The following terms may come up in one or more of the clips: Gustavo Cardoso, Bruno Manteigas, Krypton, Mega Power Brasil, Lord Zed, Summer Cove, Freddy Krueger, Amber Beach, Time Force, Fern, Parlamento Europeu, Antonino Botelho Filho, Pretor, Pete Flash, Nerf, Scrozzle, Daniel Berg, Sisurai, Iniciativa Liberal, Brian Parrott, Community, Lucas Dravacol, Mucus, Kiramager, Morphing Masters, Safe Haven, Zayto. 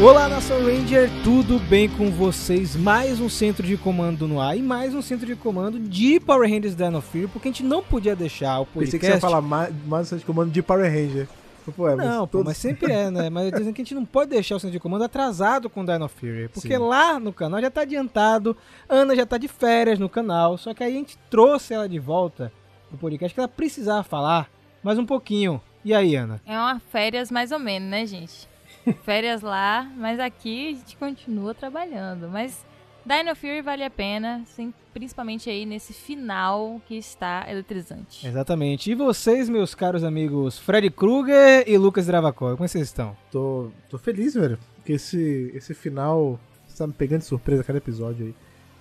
Olá, Nação Ranger, tudo bem com vocês? Mais um centro de comando no ar e mais um centro de comando de Power Rangers Dino Fury, porque a gente não podia deixar o podcast... Pensei que você ia falar mais um centro de comando de Power Ranger. Pô, é, não, todos... pô, mas sempre é, né? Mas eu tô dizendo que a gente não pode deixar o centro de comando atrasado com o Dino Fury, porque lá no canal já tá adiantado, Ana já tá de férias no canal, só que aí a gente trouxe ela de volta pro podcast, que ela precisava falar mais um pouquinho. E aí, Ana? É uma férias mais ou menos, né, gente? Férias lá, mas aqui a gente continua trabalhando. Mas Dino Fury vale a pena, sim, principalmente aí nesse final que está eletrizante. Exatamente. E vocês, meus caros amigos Freddy Krueger e Lucas Dravacol, como vocês estão? Tô feliz, velho, porque esse final está me pegando de surpresa cada episódio aí.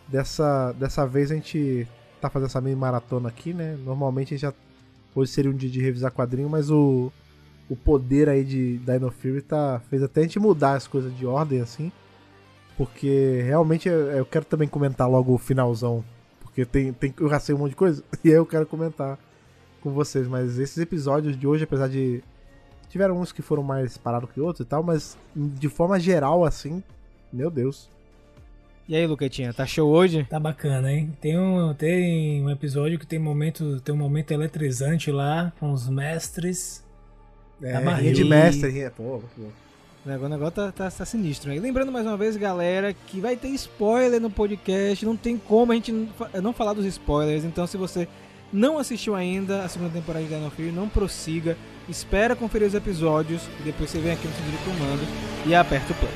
Dessa vez a gente tá fazendo essa mini maratona aqui, né? Normalmente a gente já... Hoje seria um dia de revisar quadrinho, mas o poder aí de Dino Fury fez até a gente mudar as coisas de ordem, assim, porque realmente eu quero também comentar logo o finalzão, porque eu racei um monte de coisa, e aí eu quero comentar com vocês, mas esses episódios de hoje, apesar de... Tiveram uns que foram mais parados que outros e tal, mas de forma geral, assim, meu Deus. E aí, Luquetinha, tá show hoje? Tá bacana, hein? Tem um episódio que tem um momento eletrizante lá, com os mestres... Rede mestre, pô. O negócio tá sinistro. Né? E lembrando mais uma vez, galera, que vai ter spoiler no podcast. Não tem como a gente não falar dos spoilers. Então, se você não assistiu ainda a segunda temporada de Dino Fury, não prossiga. Espera conferir os episódios. E depois você vem aqui no centro de comando e aperta o play.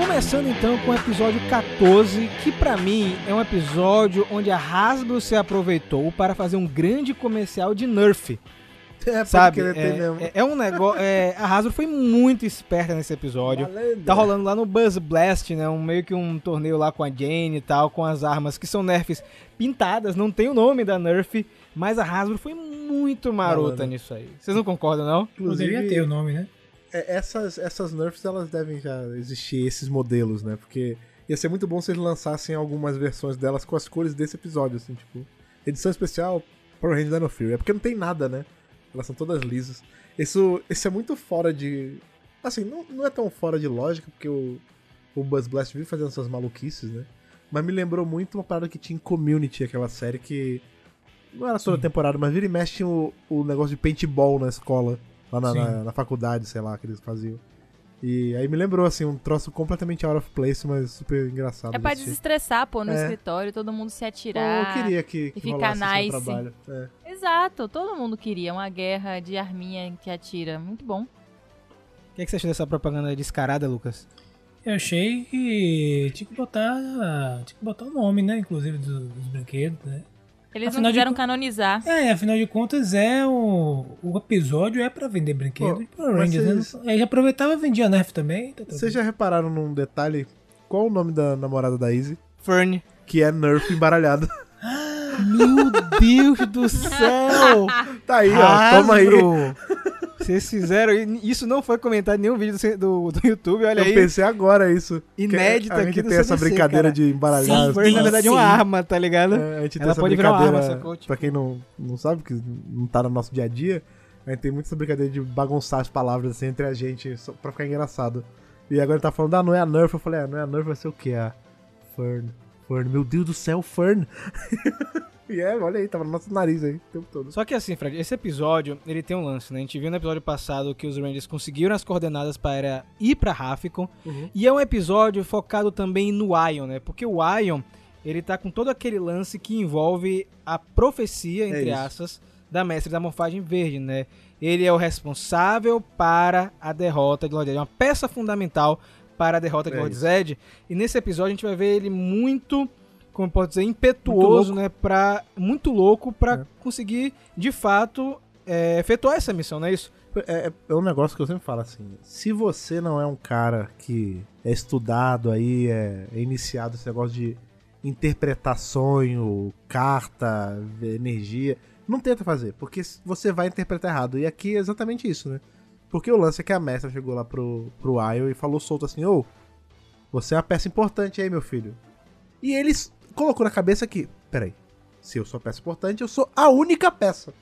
Começando então com o episódio 14, que pra mim é um episódio onde a Hasbro se aproveitou para fazer um grande comercial de Nerf. Sabe? É um negócio. A Hasbro foi muito esperta nesse episódio. Valendo. Tá rolando lá no Buzz Blast, né? Meio que um torneio lá com a Jane e tal, com as armas que são Nerfs pintadas, não tem o nome da Nerf, mas a Hasbro foi muito marota nisso aí. Vocês não concordam, não? Poderia ter o nome, né? Essas Nerfs, elas devem já existir, esses modelos, né? Porque ia ser muito bom se eles lançassem algumas versões delas com as cores desse episódio, assim, tipo... Edição especial Power Rangers Dino Fury. É porque não tem nada, né? Elas são todas lisas. Isso é muito fora de... Assim, não é tão fora de lógica, porque o Buzz Blast vive fazendo essas maluquices, né? Mas me lembrou muito uma parada que tinha em Community, aquela série que... Não era toda temporada, mas vira e mexe tinha o negócio de paintball na escola. Lá na faculdade, sei lá, que eles faziam. E aí me lembrou, assim, um troço completamente out of place, mas super engraçado. É pra desestressar, pô, no escritório, todo mundo se atirar. Eu queria que ficar nice. Trabalho. É. Exato, todo mundo queria uma guerra de arminha que atira. Muito bom. O que é que você achou dessa propaganda descarada, Lucas? Eu achei que tinha que botar o nome, né, inclusive, dos brinquedos, né? Eles afinal não quiseram canonizar. Afinal de contas, o episódio é pra vender brinquedos. Ele aproveitava e vendia a Nerf também. Vocês já repararam num detalhe? Qual o nome da namorada da Izzy? Fern. Que é Nerf embaralhado. Meu Deus do céu! Tá aí, ó. Toma aí. Vocês fizeram... Isso não foi comentado em nenhum vídeo do YouTube, olha aí. Eu pensei agora isso. Inédito aqui. A gente tem essa brincadeira, cara, de embaralhar. Foi, na verdade, uma arma, tá ligado? A gente tem essa brincadeira, sacou, tipo... Pra quem não sabe, que não tá no nosso dia a dia, a gente tem muito essa brincadeira de bagunçar as palavras assim entre a gente, só pra ficar engraçado. E agora ele tá falando, não é a Nerf. Eu falei, não é a Nerf, vai ser o quê? A Fern. Meu Deus do céu, Fern. Olha aí, tava no nosso nariz aí o tempo todo. Só que assim, Fred, esse episódio, ele tem um lance, né? A gente viu no episódio passado que os Rangers conseguiram as coordenadas para ir pra Rafkon. Uhum. E é um episódio focado também no Aiyon, né? Porque o Aiyon, ele tá com todo aquele lance que envolve a profecia, entre aspas, da Mestre da Morfagem Verde, né? Ele é o responsável para a derrota de Lord Zed. É uma peça fundamental para a derrota de Lord Zed. E nesse episódio a gente vai ver ele muito... como pode dizer, impetuoso, né, muito louco pra conseguir, de fato, efetuar essa missão, não é isso? É um negócio que eu sempre falo assim, se você não é um cara que é estudado aí, é iniciado esse negócio de interpretar sonho, carta, energia, não tenta fazer, porque você vai interpretar errado. E aqui é exatamente isso, né? Porque o lance é que a mestra chegou lá pro Aiyon e falou solto assim, ô, você é uma peça importante aí, meu filho. E eles... colocou na cabeça que, peraí, se eu sou a peça importante, eu sou a única peça.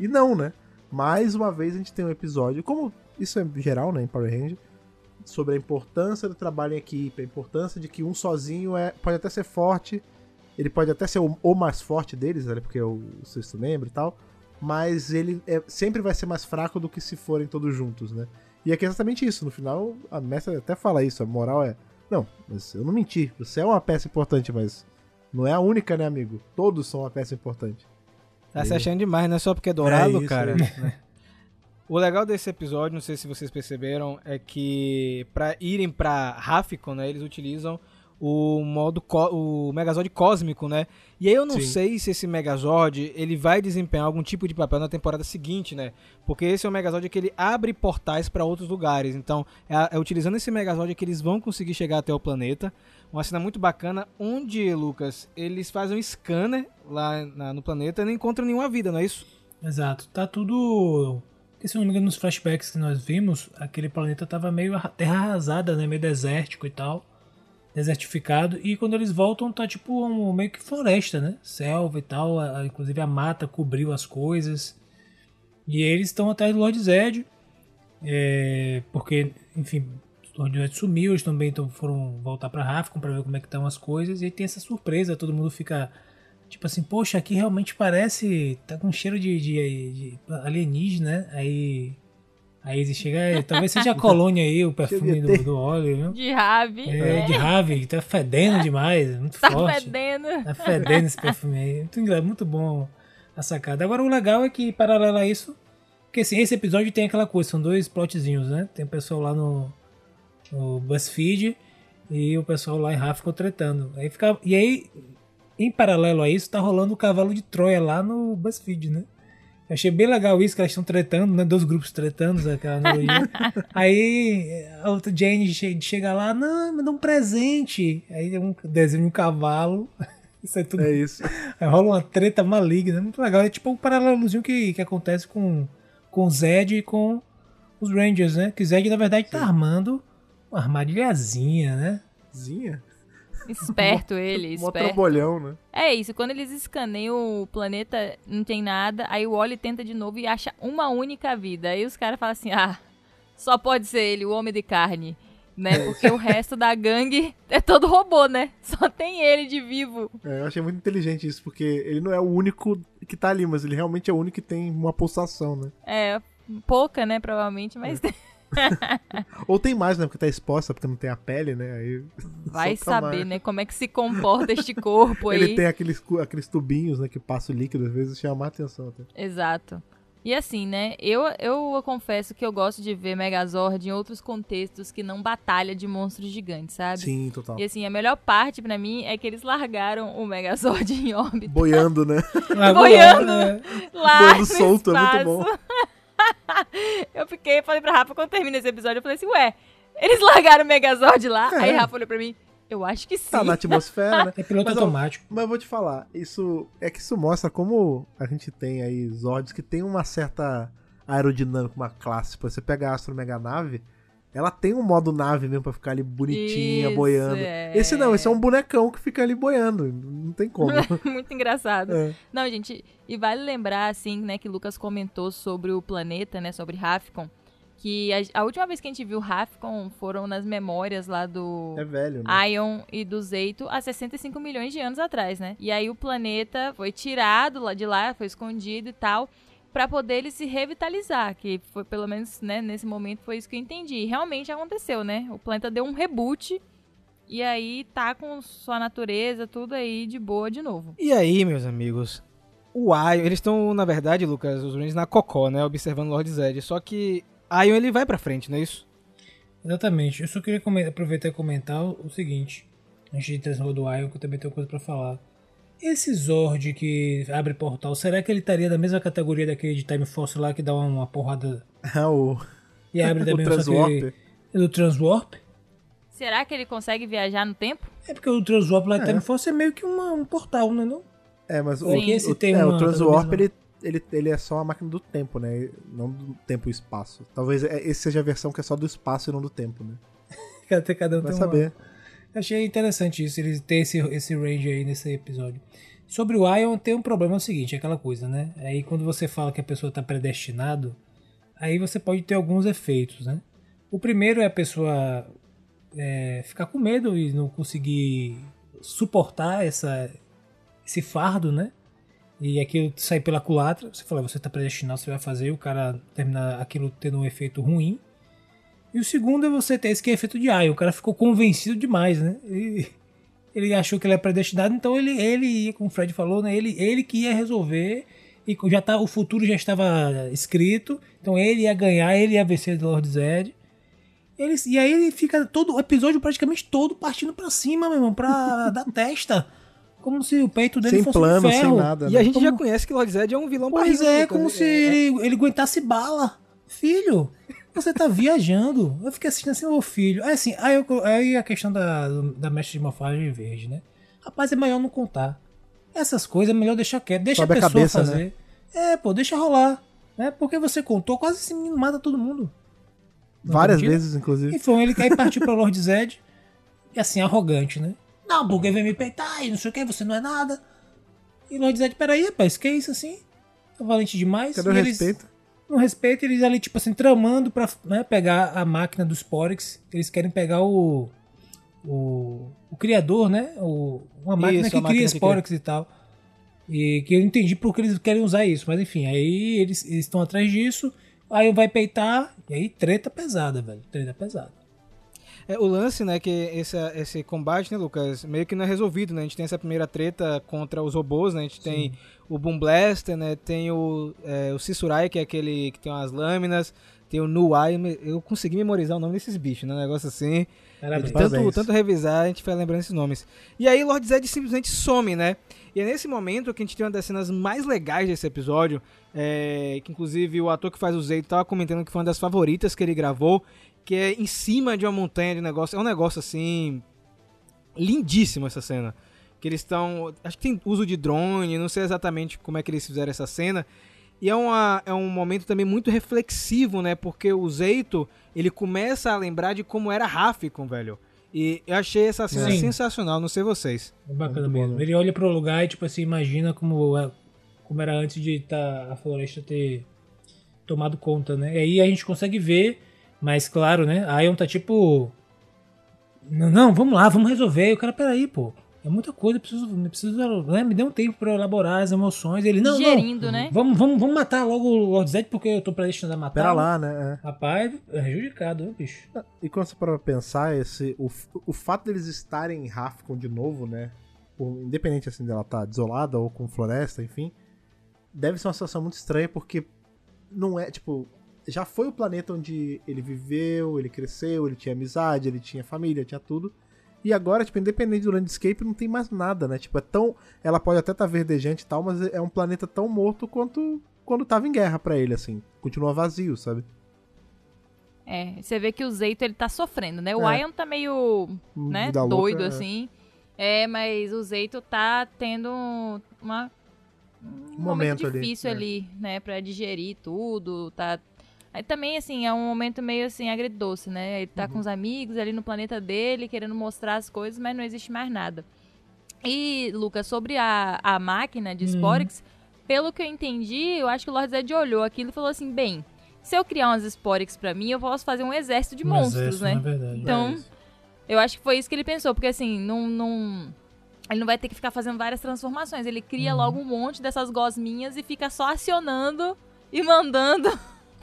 E não, né? Mais uma vez a gente tem um episódio, como isso é geral, né, em Power Rangers, sobre a importância do trabalho em equipe, a importância de que um sozinho pode até ser forte, ele pode até ser o mais forte deles, né, porque é o sexto membro e tal, mas ele sempre vai ser mais fraco do que se forem todos juntos, né? E aqui é exatamente isso, no final a mestra até fala isso, a moral é, não, mas eu não menti, você é uma peça importante, mas não é a única, né, amigo? Todos são uma peça importante. Tá se achando demais, não é só porque é dourado, isso, cara. É. O legal desse episódio, não sei se vocês perceberam, é que pra irem pra Rafkon, né, eles utilizam o modo o Megazord Cósmico, né? E aí eu não sei se esse Megazord ele vai desempenhar algum tipo de papel na temporada seguinte, né? Porque esse é o Megazord que ele abre portais para outros lugares. Então, é utilizando esse Megazord que eles vão conseguir chegar até o planeta. Uma cena muito bacana onde, Lucas, eles fazem um scanner lá no planeta e não encontram nenhuma vida, não é isso? Exato. Tá tudo... Se não me engano, nos flashbacks que nós vimos, aquele planeta tava meio terra arrasada, né? Meio desértico e tal. Desertificado, e quando eles voltam tá tipo meio que floresta, né, selva e tal, inclusive a mata cobriu as coisas, e eles estão atrás do Lord Zed, porque, enfim, o Lord Zed sumiu, eles também foram voltar pra Rafkon pra ver como é que estão as coisas, e aí tem essa surpresa, todo mundo fica tipo assim, poxa, aqui realmente parece, tá com cheiro de alienígena, né, Aí você chega, talvez seja a colônia aí, o perfume do óleo, viu? De Ravi. De Ravi, que tá fedendo demais, muito forte. Tá fedendo esse perfume aí. Muito bom a sacada. Agora, o legal é que, paralelo a isso, porque assim, esse episódio tem aquela coisa, são dois plotzinhos, né? Tem o pessoal lá no BuzzFeed e o pessoal lá em Rafkon tretando. E aí, em paralelo a isso, tá rolando o cavalo de Troia lá no BuzzFeed, né? Eu achei bem legal isso, que elas estão tretando, né? Dois grupos tretando, aquela analogia. Aí a outra Jane chega lá, não, me dá um presente. Aí um desenho de um cavalo. Isso aí tudo. É isso. Aí rola uma treta maligna, muito legal. É tipo um paralelozinho que acontece com o Zed e com os Rangers, né? Que o Zed, na verdade, tá armando uma armadilhazinha, né? Zinha? Esperto ele, esperto. Mó trambolhão, né? É isso, quando eles escaneiam o planeta, não tem nada, aí o Ollie tenta de novo e acha uma única vida. Aí os caras falam assim, só pode ser ele, o homem de carne, né? Porque o resto da gangue é todo robô, né? Só tem ele de vivo. Eu achei muito inteligente isso, porque ele não é o único que tá ali, mas ele realmente é o único que tem uma pulsação, né? Pouca, né, provavelmente, mas tem. Ou tem mais, né? Porque tá exposta, porque não tem a pele, né? Aí vai saber, mais, né? Como é que se comporta este corpo aí. Ele tem aqueles tubinhos, né? Que passa o líquido, às vezes chama a atenção até. Exato. E assim, né? Eu confesso que eu gosto de ver Megazord em outros contextos que não batalha de monstros gigantes, sabe? Sim, total. E assim, a melhor parte pra mim é que eles largaram o Megazord em órbita. Boiando, né? Boiando. Né? Boiando solto, espaço. É muito bom. Eu fiquei, falei pra Rafa, quando termina esse episódio, eu falei assim, ué, eles largaram o Megazord lá? Aí Rafa olhou pra mim, eu acho que sim. Tá na atmosfera, né? É piloto automático. Mas eu vou te falar, isso mostra como a gente tem aí Zords que tem uma certa aerodinâmica, uma classe. Você pega a Astro Mega Nave, ela tem um modo nave mesmo pra ficar ali bonitinha, isso, boiando. Esse não, esse é um bonecão que fica ali boiando. Não tem como. Muito engraçado. Não, gente, e vale lembrar, assim, né, que o Lucas comentou sobre o planeta, né, sobre Rafkon, que a última vez que a gente viu Rafkon foram nas memórias lá do Aiyon, né, e do Zayto há 65 milhões de anos atrás, né? E aí o planeta foi tirado lá de lá, foi escondido e tal, para poder ele se revitalizar, que foi pelo menos, né, nesse momento foi isso que eu entendi. E realmente aconteceu, né? O planeta deu um reboot e aí tá com sua natureza, tudo aí de boa de novo. E aí, meus amigos, o Aiyon, eles estão, na verdade, Lucas, os Rangers na cocó, né, observando Lord Zed, só que Aiyon ele vai pra frente, não é isso? Exatamente. Eu só queria aproveitar e comentar o seguinte, antes de trazer do Aiyon, que eu também tenho coisa pra falar. Esse Zord que abre portal, será que ele estaria da mesma categoria daquele de Time Force lá que dá uma porrada e abre também o Transwarp? Do Transwarp? Será que ele consegue viajar no tempo? É porque o Transwarp lá de Time Force é meio que um portal, né? Não? É, mas o Transwarp ele é só a máquina do tempo, né? Não do tempo e espaço. Talvez esse seja a versão que é só do espaço e não do tempo, né? Cada um vai saber. Achei interessante isso, ele ter esse range aí nesse episódio. Sobre o Aiyon, tem um problema, é o seguinte, é aquela coisa, né? Aí quando você fala que a pessoa tá predestinado, aí você pode ter alguns efeitos, né? O primeiro é a pessoa ficar com medo e não conseguir suportar esse fardo, né? E aquilo sai pela culatra, você fala, você está predestinado, você vai fazer, o cara terminar aquilo tendo um efeito ruim. E o segundo é você ter esse que é efeito de Aiyon, o cara ficou convencido demais, né? Ele achou que ele é predestinado, então ele como o Fred falou, né? Ele que ia resolver, e já tá, o futuro já estava escrito, então ele ia ganhar, ele ia vencer do Lord Zed. E aí ele fica todo o episódio praticamente todo partindo pra cima, meu irmão, pra dar testa. Como se o peito dele fosse um ferro. Sem plano, sem nada. Né? E a gente já conhece que Lord Zed é um vilão barrigudo. Pois é, como se ele aguentasse bala. Filho, você tá viajando. Eu fiquei assistindo assim, ô filho. Aí assim, aí a questão da Mestre de Morfagem Verde, né? Rapaz, é melhor não contar. Essas coisas é melhor deixar quieto. Deixa sobe a pessoa cabeça, fazer. Né? Deixa rolar. Né? Porque você contou, quase se assim, mata todo mundo. Não várias mentira? Vezes, inclusive. E foi, ele aí partiu pra Lord Zed. E assim, arrogante, né? Não, porque vem me peitar e não sei o que, você não é nada. E Lord Zed, peraí, rapaz, que é isso assim? Tá valente demais. Cadê o respeito? Não respeita, eles ali, tipo assim, tramando pra pegar a máquina do Sporex. Eles querem pegar o criador, né? Uma máquina isso, que cria Sporex e tal. E que eu não entendi porque eles querem usar isso. Mas enfim, aí eles estão atrás disso. Aí vai peitar. E aí treta pesada, velho. Treta pesada. O lance, né, que esse combate, né, Lucas, meio que não é resolvido, né? A gente tem essa primeira treta contra os robôs, né? A gente tem sim. O Boomblaster, né? Tem o Sisurai, que é aquele que tem umas lâminas. Tem o Nuai. Eu consegui memorizar o nome desses bichos, né? Um negócio assim. Parabéns. Tanto revisar, a gente vai lembrando esses nomes. E aí Lord Zed simplesmente some, né? E é nesse momento que a gente tem uma das cenas mais legais desse episódio, que inclusive o ator que faz o Zayto tava comentando que foi uma das favoritas que ele gravou, que é em cima de uma montanha de negócio. É um negócio, assim, lindíssimo essa cena. Que eles estão... Acho que tem uso de drone, não sei exatamente como é que eles fizeram essa cena. E é um momento também muito reflexivo, né? Porque o Zayto, ele começa a lembrar de como era Rafkon, velho. E eu achei essa cena sim. Sensacional, não sei vocês. É bacana mesmo. Ele olha pro lugar e, tipo assim, imagina como era antes de a floresta ter tomado conta, né? E aí a gente consegue ver... Mas claro, né? A Aiyon tá tipo... Não, vamos lá, vamos resolver. E o cara, peraí, pô. É muita coisa, eu preciso né? Me dê um tempo pra elaborar as emoções. Ele, não, digerindo, não. Né? Vamos matar logo o Lord Zed, porque eu tô predestinado a matar. Pera lá, né? Rapaz, é prejudicado, né, bicho? E quando você para pensar, o fato deles estarem em Rafkon de novo, né? Independente, assim, dela estar desolada ou com floresta, enfim. Deve ser uma situação muito estranha, porque não é, tipo... Já foi o planeta onde ele viveu, ele cresceu, ele tinha amizade, ele tinha família, tinha tudo. E agora, tipo, independente do landscape, não tem mais nada, né? Tipo, é tão... Ela pode até estar verdejante e tal, mas é um planeta tão morto quanto quando tava em guerra pra ele, assim. Continua vazio, sabe? É, você vê que o Zayto, ele tá sofrendo, né? O Aiyon tá meio, né, doido, louca, assim. É, mas o Zayto tá tendo um momento difícil ali, né? Pra digerir tudo, tá... Aí também, assim, é um momento meio, assim, agridoce, né? Ele tá com os amigos ali no planeta dele, querendo mostrar as coisas, mas não existe mais nada. E, Lucas, sobre a máquina de Sporex, pelo que eu entendi, eu acho que o Lord Zed olhou aquilo e falou assim, bem, se eu criar umas Sporex pra mim, eu posso fazer um exército de monstros, né? Na verdade, então, eu acho que foi isso que ele pensou, porque, assim, não... Ele não vai ter que ficar fazendo várias transformações. Ele cria logo um monte dessas gosminhas e fica só acionando e mandando...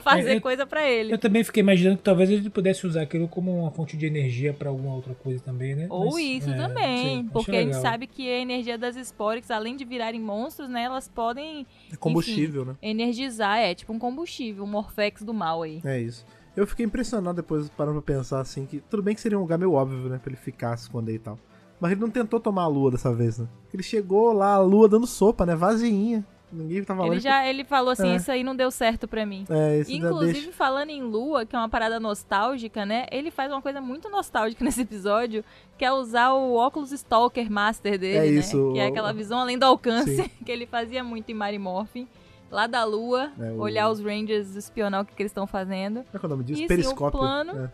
fazer coisa pra ele. Eu também fiquei imaginando que talvez ele pudesse usar aquilo como uma fonte de energia pra alguma outra coisa também, né? Ou também, sim, porque a gente sabe que a energia das Sporex, além de virarem monstros, né, elas podem... É combustível, enfim, né? Energizar, tipo um combustível, um Morphex do mal aí. É isso. Eu fiquei impressionado depois, parando pra pensar assim, que tudo bem que seria um lugar meio óbvio, né, pra ele ficar, se esconder e tal. Mas ele não tentou tomar a lua dessa vez, né? Ele chegou lá, a lua dando sopa, né, vazinha. Ninguém tava lá. Ele falou assim, isso aí não deu certo pra mim. Inclusive, falando em lua, que é uma parada nostálgica, né? Ele faz uma coisa muito nostálgica nesse episódio, que é usar o óculos Stalker Master dele, né? Isso, que é aquela visão além do alcance, sim, que ele fazia muito em Mighty Morphin. Lá da lua, olhar os Rangers, espionar o que eles estão fazendo. Qual é o nome disso? E, periscópio. Sim, o plano...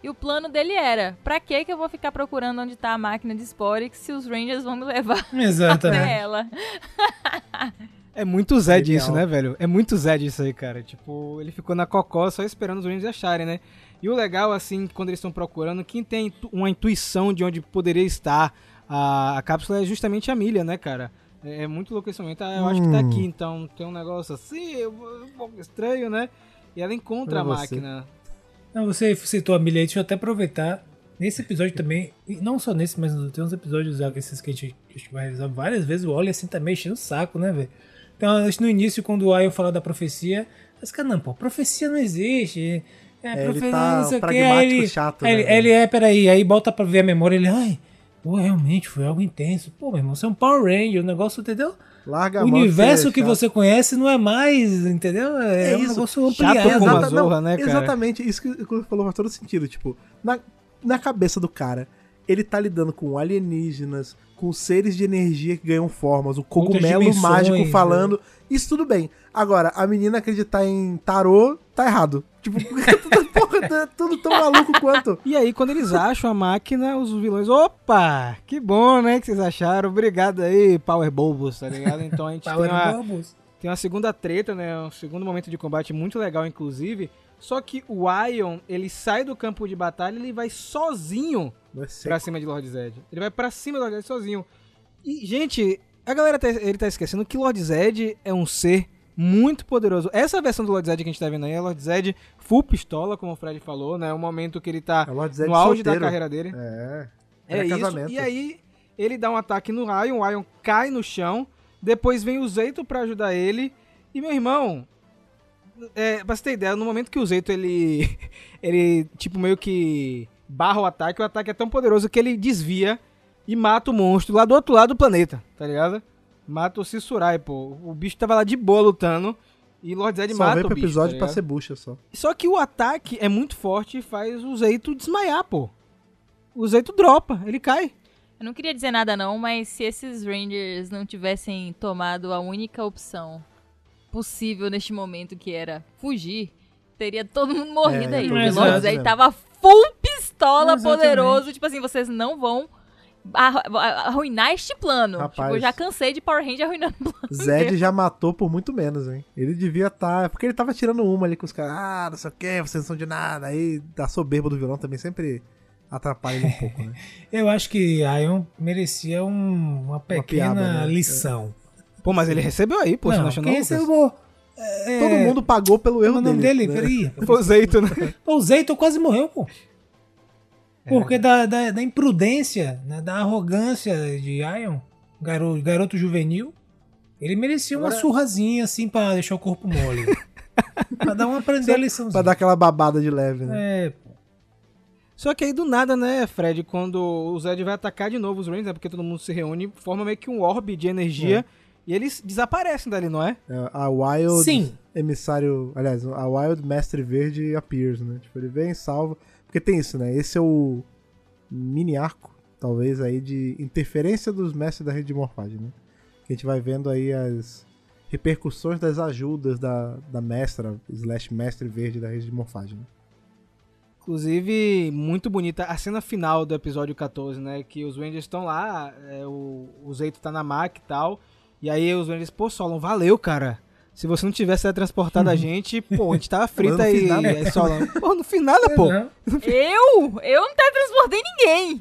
E o plano dele era, pra que eu vou ficar procurando onde tá a máquina de Sporex se os Rangers vão me levar até ela? É muito Zed isso, né, velho? É muito Zed isso aí, cara. Tipo, ele ficou na cocó só esperando os Rangers acharem, né? E o legal, assim, quando eles estão procurando, quem tem uma intuição de onde poderia estar a cápsula é justamente a Amelia, né, cara? É muito louco esse momento. Ah, eu acho que tá aqui, então tem um negócio assim, um pouco estranho, né? E ela encontra a máquina. Não, você citou a Amelia, deixa eu até aproveitar. Nesse episódio também, e não só nesse, mas tem uns episódios esses que a gente vai revisar várias vezes, o Ollie assim também enchendo o saco, né, velho? Então, no início, quando o Aiyon fala da profecia, mas cara, não, pô, profecia não existe. Profecia tá não sei o que. Peraí, aí bota pra ver a memória, ele, ai, pô, realmente foi algo intenso. Pô, meu irmão, você é um Power Ranger, o negócio, entendeu? Larga a mão, o universo que você conhece não é mais, entendeu? É um negócio ampliado. Chato como a Zorra, né, cara? Exatamente, isso que você falou faz todo sentido, tipo, na cabeça do cara, ele tá lidando com alienígenas, com seres de energia que ganham formas, o cogumelo mágico falando, né? Isso tudo bem. Agora, a menina acreditar em tarô, tá errado. Tipo, tudo tão maluco quanto. E aí, quando eles acham a máquina, os vilões, opa, que bom, né, que vocês acharam. Obrigado aí, Power Bobos, tá ligado? Então a gente tem uma segunda treta, né, um segundo momento de combate muito legal, inclusive. Só que o Aiyon, ele sai do campo de batalha e ele vai sozinho pra cima de Lord Zed. Ele vai pra cima de Lord Zed sozinho. E, gente, a galera ele tá esquecendo que Lord Zed é um ser muito poderoso. Essa versão do Lord Zed que a gente tá vendo aí é Lord Zed full pistola, como o Fred falou, né? O momento que ele tá no auge da carreira dele. É isso. Casamento. E aí, ele dá um ataque no Aiyon, o Aiyon cai no chão, depois vem o Zayto pra ajudar ele. E, meu irmão... pra você ter ideia, no momento que o Zayto ele tipo meio que barra o ataque é tão poderoso que ele desvia e mata o monstro lá do outro lado do planeta, tá ligado? Mata o Sisurai, pô. O bicho tava lá de boa lutando e Lord Zed mata o bicho. Só veio pro episódio pra ser bucha só. Só que o ataque é muito forte e faz o Zayto desmaiar, pô. O Zayto dropa, ele cai. Eu não queria dizer nada não, mas se esses Rangers não tivessem tomado a única opção possível neste momento, que era fugir, teria todo mundo morrido aí. O Lord Zed tava full pistola, poderoso, tipo assim, vocês não vão arruinar este plano. Rapaz, tipo, eu já cansei de Power Ranger arruinando o plano. Zed já matou por muito menos, hein? Ele devia estar... Porque ele tava tirando uma ali com os caras, não sei o que, vocês não são de nada, aí a soberba do vilão também sempre atrapalha ele um pouco, né? Eu acho que Aiyon merecia uma pequena piaba, né? Lição. Pô, mas ele recebeu aí, pô. Não, quem recebeu? Todo mundo pagou pelo erro dele. Peraí. O Zayto, né? O Zayto quase morreu, pô. Porque da imprudência, né, da arrogância de Aiyon, garoto juvenil, ele merecia uma surrazinha, assim, pra deixar o corpo mole. Pra dar uma aprender a liçãozinha. Pra dar aquela babada de leve, né? Pô. Só que aí do nada, né, Fred, quando o Zed vai atacar de novo os Rangers, né, porque todo mundo se reúne, forma meio que um orbe de energia... E eles desaparecem dali, não é? A Wild Sim. Emissário... Aliás, a Wild Mestre Verde appears, né? Tipo, ele vem, salva... Porque tem isso, né? Esse é o mini arco, talvez, aí de interferência dos mestres da Rede de Morfagem, né? Que a gente vai vendo aí as repercussões das ajudas da mestra, / Mestre Verde da Rede de Morfagem, né? Inclusive, muito bonita a cena final do episódio 14, né? Que os Rangers estão lá, o Zayto tá na maca e tal... E aí os Rangers, pô, Solon, valeu, cara. Se você não tivesse transportado a gente, pô, a gente tava frita aí, Solon. Pô, não fiz nada, pô. Eu não transportei ninguém.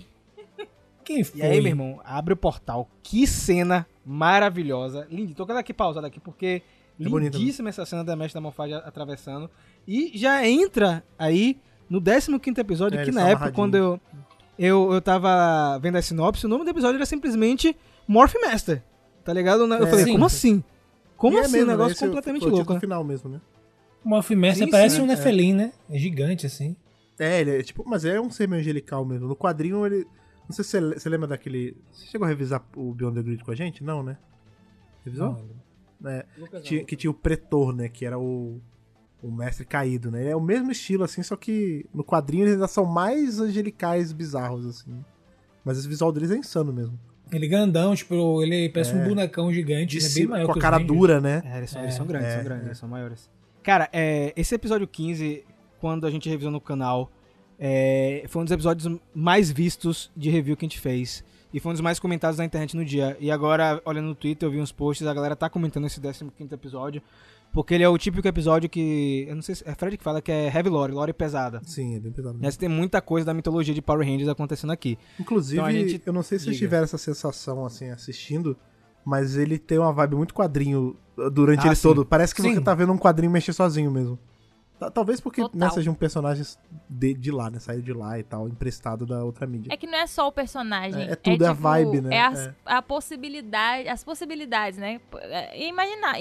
Quem foi? E aí, meu irmão, abre o portal. Que cena maravilhosa. Linda. Tô aqui pausada aqui, porque é lindíssima essa cena da Mestre da Morfagem atravessando. E já entra aí no 15º episódio, que na época, quando eu tava vendo a sinopse, o nome do episódio era simplesmente Morph Master. Tá ligado? Eu falei, como assim? Como assim? Mesmo, um negócio completamente louco. No final mesmo, né? O Morphmaster parece um Nephilim, né? É gigante, assim. Ele é tipo... Mas é um ser meio angelical mesmo. No quadrinho, ele... Não sei se você lembra daquele... Você chegou a revisar o Beyond the Grid com a gente? Não, né? Revisou? Não. Que tinha o Pretor, né? Que era o mestre caído, né? É o mesmo estilo, assim, só que no quadrinho eles ainda são mais angelicais bizarros, assim. Mas esse visual deles é insano mesmo. Ele grandão, tipo, ele parece um bonecão gigante, né? Bem maior com a cara dura, né? Eles são grandes, eles são maiores. Cara, esse episódio 15, quando a gente revisou no canal, foi um dos episódios mais vistos de review que a gente fez. E foi um dos mais comentados na internet no dia. E agora, olhando no Twitter, eu vi uns posts, a galera tá comentando esse 15º episódio. Porque ele é o típico episódio que... Eu não sei se... É Fred que fala que é heavy lore, lore pesada. Sim, é bem pesado. Mas tem muita coisa da mitologia de Power Rangers acontecendo aqui. Inclusive, então, eu não sei se vocês tiveram essa sensação, assim, assistindo, mas ele tem uma vibe muito quadrinho durante ele todo. Parece que você tá vendo um quadrinho mexer sozinho mesmo. Talvez porque seja um personagem de lá, né? Saiu de lá e tal, emprestado da outra mídia. É que não é só o personagem. É tudo, é tipo, a vibe, né? É a possibilidade, as possibilidades, né? É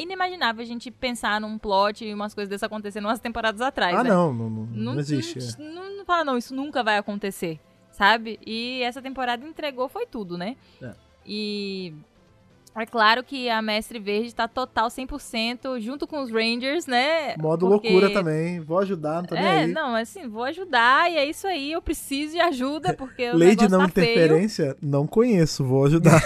inimaginável a gente pensar num plot e umas coisas dessas acontecendo umas temporadas atrás, né? Não existe. Não fala, não, isso nunca vai acontecer, sabe? E essa temporada entregou, foi tudo, né? É. E... é claro que a Mestre Verde tá total 100% junto com os Rangers, né? Modo loucura também. Vou ajudar, não tô nem aí. Não, assim, vou ajudar e é isso aí. Eu preciso de ajuda porque o negócio tá feio. Lei de não interferência? Não conheço, vou ajudar.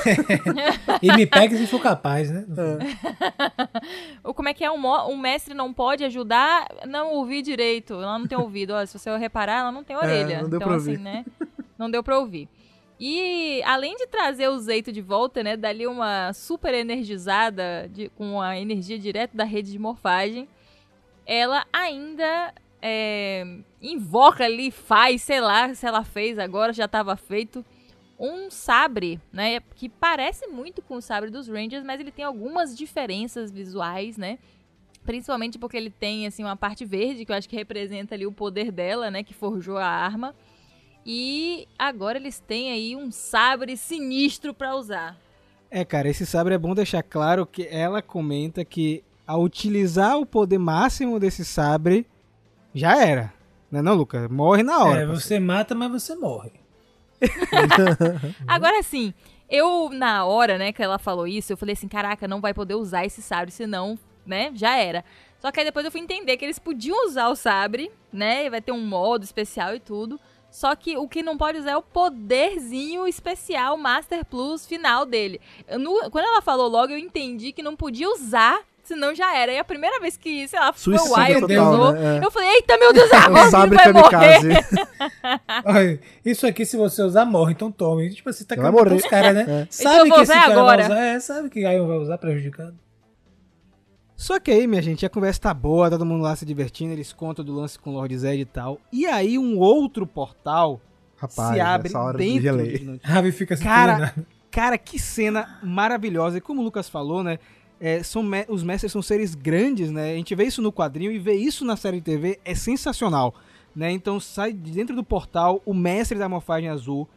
E me pega se for capaz, né? É. Como é que é? Um mestre não pode ajudar? Não ouvi direito. Ela não tem ouvido. Ó, se você reparar, ela não tem orelha. Não deu pra ouvir. Assim, né? Não deu pra ouvir. E além de trazer o Zayto de volta, né, dali uma super energizada com a energia direta da rede de morfagem, ela ainda invoca ali, faz, sei lá se ela fez agora, já estava feito, um sabre, né, que parece muito com o sabre dos Rangers, mas ele tem algumas diferenças visuais, né, principalmente porque ele tem assim, uma parte verde, que eu acho que representa ali o poder dela, né, que forjou a arma. E agora eles têm aí um sabre sinistro pra usar. É, cara, esse sabre é bom deixar claro que ela comenta que ao utilizar o poder máximo desse sabre, já era. Não é não, Luca? Morre na hora. É, você mata, mas você morre. Agora sim, eu na hora, né, que ela falou isso, eu falei assim, caraca, não vai poder usar esse sabre, senão, né, já era. Só que aí depois eu fui entender que eles podiam usar o sabre, né, e vai ter um modo especial e tudo. Só que o que não pode usar é o poderzinho especial Master Plus final dele. Quando ela falou logo, eu entendi que não podia usar, senão já era. E a primeira vez que, sei lá, foi o Wild usou, eu falei, eita, meu Deus, agora ele vai morrer. Olha, isso aqui, se você usar, morre. Então tome. Tipo, você tá cantando os caras, né? Sabe que esse cara agora vai usar. Sabe que Aiyon vai usar prejudicado. Só que aí, minha gente, a conversa tá boa, todo mundo lá se divertindo, eles contam do lance com o Lord Zed e tal. E aí um outro portal se abre dentro de... Ravi fica assim, cara, que cena maravilhosa. E como o Lucas falou, né, os mestres são seres grandes, né? A gente vê isso no quadrinho e vê isso na série de TV, é sensacional, né? Então sai de dentro do portal o Mestre da Morfagem Azul.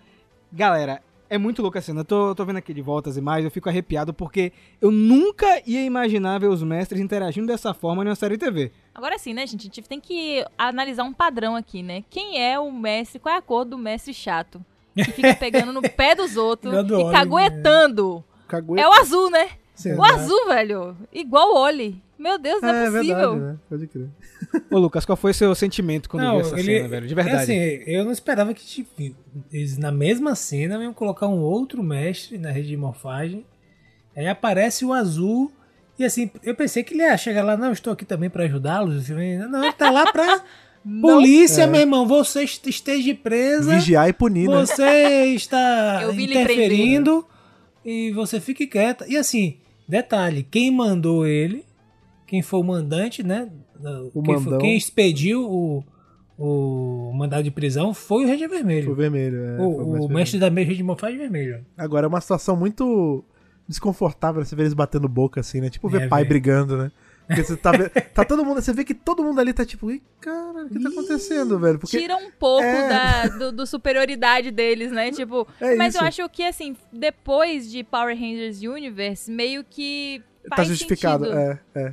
Galera, é muito louca a cena. Eu tô vendo aqui de volta as imagens, eu fico arrepiado porque eu nunca ia imaginar ver os mestres interagindo dessa forma numa série de TV. Agora sim, né, gente? A gente tem que analisar um padrão aqui, né? Quem é o mestre? Qual é a cor do mestre chato? Que fica pegando no pé dos outros e caguetando. É o azul, né? Sim, o azul, velho. Igual o Ollie. Meu Deus, não é possível. Verdade, né? Pode crer. Ô, Lucas, qual foi o seu sentimento quando viu essa cena, velho? De verdade. Assim, eu não esperava que eles, na mesma cena, iam colocar um outro mestre na rede de morfagem. Aí aparece o azul. E assim, eu pensei que ele ia chegar lá, não, estou aqui também para ajudá-los. Não, ele tá lá pra... Polícia, meu irmão, você esteja presa. Vigiar e punir, né? Você está interferindo. E você fique quieta. E assim, detalhe, quem mandou ele, quem foi o mandante, né? Quem expediu o mandado de prisão foi o Rede Vermelho. Foi o Vermelho, o mestre da Rede de Morfagem Vermelho. Agora, é uma situação muito desconfortável, você vê eles batendo boca assim, né? Tipo ver pai brigando, né? Porque você tá todo mundo, você vê que todo mundo ali tá tipo, ih, cara, o que tá acontecendo, velho? Porque tira um pouco do superioridade deles, né? Tipo, mas isso. Eu acho que, assim, depois de Power Rangers Universe, meio que faz tá justificado. Sentido.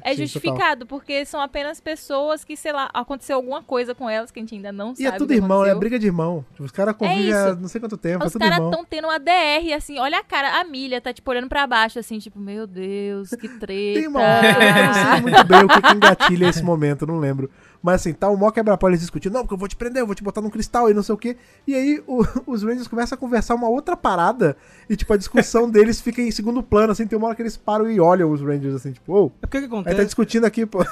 É sim, justificado, total. Porque são apenas pessoas que, sei lá, aconteceu alguma coisa com elas que a gente ainda não sabe. E é tudo irmão, é briga de irmão. Os caras convivem há não sei quanto tempo, os caras estão tendo uma DR, assim, olha a cara, a Amelia tá, tipo, olhando pra baixo, assim, tipo, meu Deus, que treta. Tem uma eu não sei muito bem o que engatilha esse momento, não lembro. Mas assim, tá o mó quebra-pau, eles discutindo, não, porque eu vou te prender, eu vou te botar num cristal e não sei o quê. E aí os Rangers começam a conversar uma outra parada e, tipo, a discussão deles fica em segundo plano, assim, tem uma hora que eles param e olham os Rangers, assim, tipo, é porque que acontece? Aí tá discutindo aqui, pô.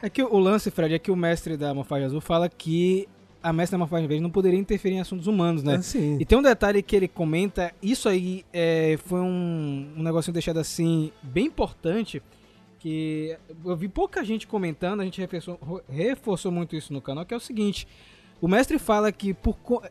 É que o lance, Fred, é que o mestre da Morfagem Azul fala que a Mestre da Morfagem Verde não poderia interferir em assuntos humanos, né? Ah, sim. E tem um detalhe que ele comenta, isso aí foi um negocinho deixado assim, bem importante, que eu vi pouca gente comentando, a gente reforçou muito isso no canal, que é o seguinte, o mestre fala que,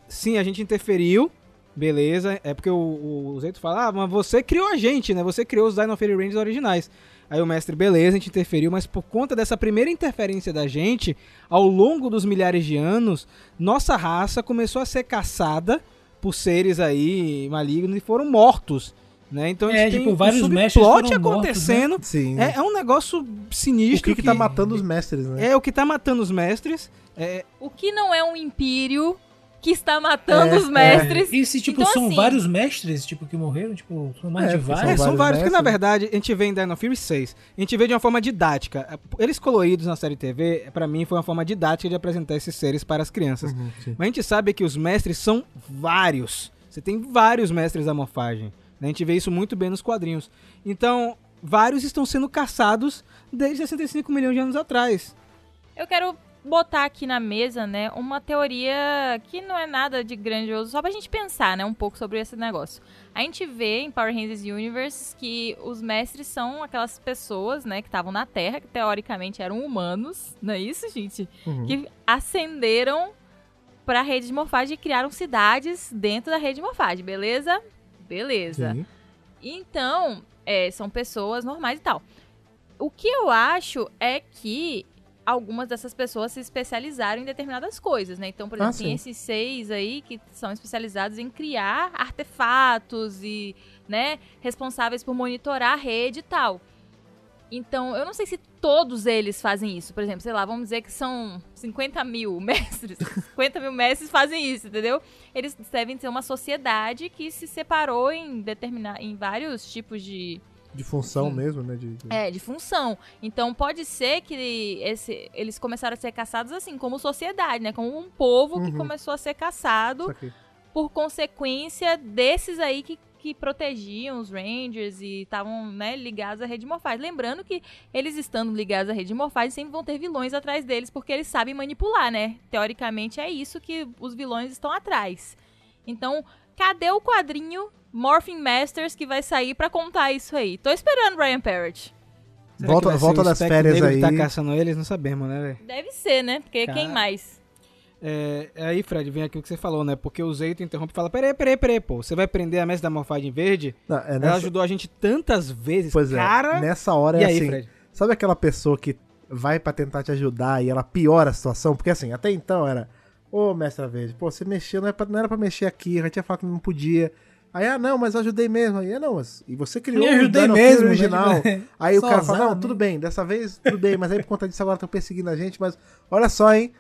sim, a gente interferiu, beleza, é porque o Zayto fala, ah, mas você criou a gente, né? Você criou os Dino Fury Rangers originais. Aí o mestre, beleza, a gente interferiu, mas por conta dessa primeira interferência da gente, ao longo dos milhares de anos, nossa raça começou a ser caçada por seres aí malignos e foram mortos, né? Então a gente tem tipo, vários subplot acontecendo, mortos, né? Sim, né? É um negócio sinistro. O que tá matando os mestres, né? É, o que tá matando os mestres. O que não é um império que está matando os mestres. E se, tipo, então, são assim, vários mestres, tipo, que morreram, tipo, são mais de vários. São vários, porque, na verdade, a gente vê em Dino Fury 6, a gente vê de uma forma didática. Eles coloridos na série TV, pra mim, foi uma forma didática de apresentar esses seres para as crianças. Uhum, mas a gente sabe que os mestres são vários. Você tem vários mestres da morfagem. A gente vê isso muito bem nos quadrinhos. Então, vários estão sendo caçados desde 65 milhões de anos atrás. Eu quero botar aqui na mesa, né, uma teoria que não é nada de grandioso, só pra gente pensar, né, um pouco sobre esse negócio. A gente vê em Power Rangers Universe que os mestres são aquelas pessoas, né, que estavam na Terra, que teoricamente eram humanos, não é isso, gente? Uhum. Que ascenderam pra rede de morfagem e criaram cidades dentro da rede de morfagem, beleza? Beleza. Sim. Então, são pessoas normais e tal. O que eu acho é que algumas dessas pessoas se especializaram em determinadas coisas, né? Então, por exemplo, tem esses 6 aí que são especializados em criar artefatos e, né, responsáveis por monitorar a rede e tal. Então, eu não sei se todos eles fazem isso. Por exemplo, sei lá, vamos dizer que são 50 mil mestres. 50 mil mestres fazem isso, entendeu? Eles devem ter uma sociedade que se separou em vários tipos de... De função mesmo, né? De função. Então, pode ser que eles começaram a ser caçados assim, como sociedade, né? Como um povo que começou a ser caçado por consequência desses aí que protegiam os Rangers e estavam, né, ligados à rede de morfagem. Lembrando que eles estando ligados à rede de morfagem sempre vão ter vilões atrás deles, porque eles sabem manipular, né? Teoricamente, é isso que os vilões estão atrás. Então, cadê o quadrinho Morphing Masters que vai sair pra contar isso aí? Tô esperando, Brian Parrott. Volta das férias aí. Tá caçando eles, não sabemos, né, velho? Deve ser, né? Porque quem mais? Aí, Fred, vem aqui o que você falou, né? Porque o Zayto interrompe e fala, peraí, pô, você vai prender a Mestre da Morfagem Verde? Não, Ela ajudou a gente tantas vezes, pois cara. Nessa hora aí, assim, Fred? Sabe aquela pessoa que vai pra tentar te ajudar e ela piora a situação? Porque assim, até então era, ô, Mestre Verde, pô, você mexeu, não era pra mexer aqui, eu já tinha falado que não podia. Aí, não, mas eu ajudei mesmo. Aí, não, mas e você criou o Dino Fury original. Aí o cara fala, não, tudo bem, dessa vez tudo bem, mas aí por conta disso agora estão perseguindo a gente, mas olha só, hein,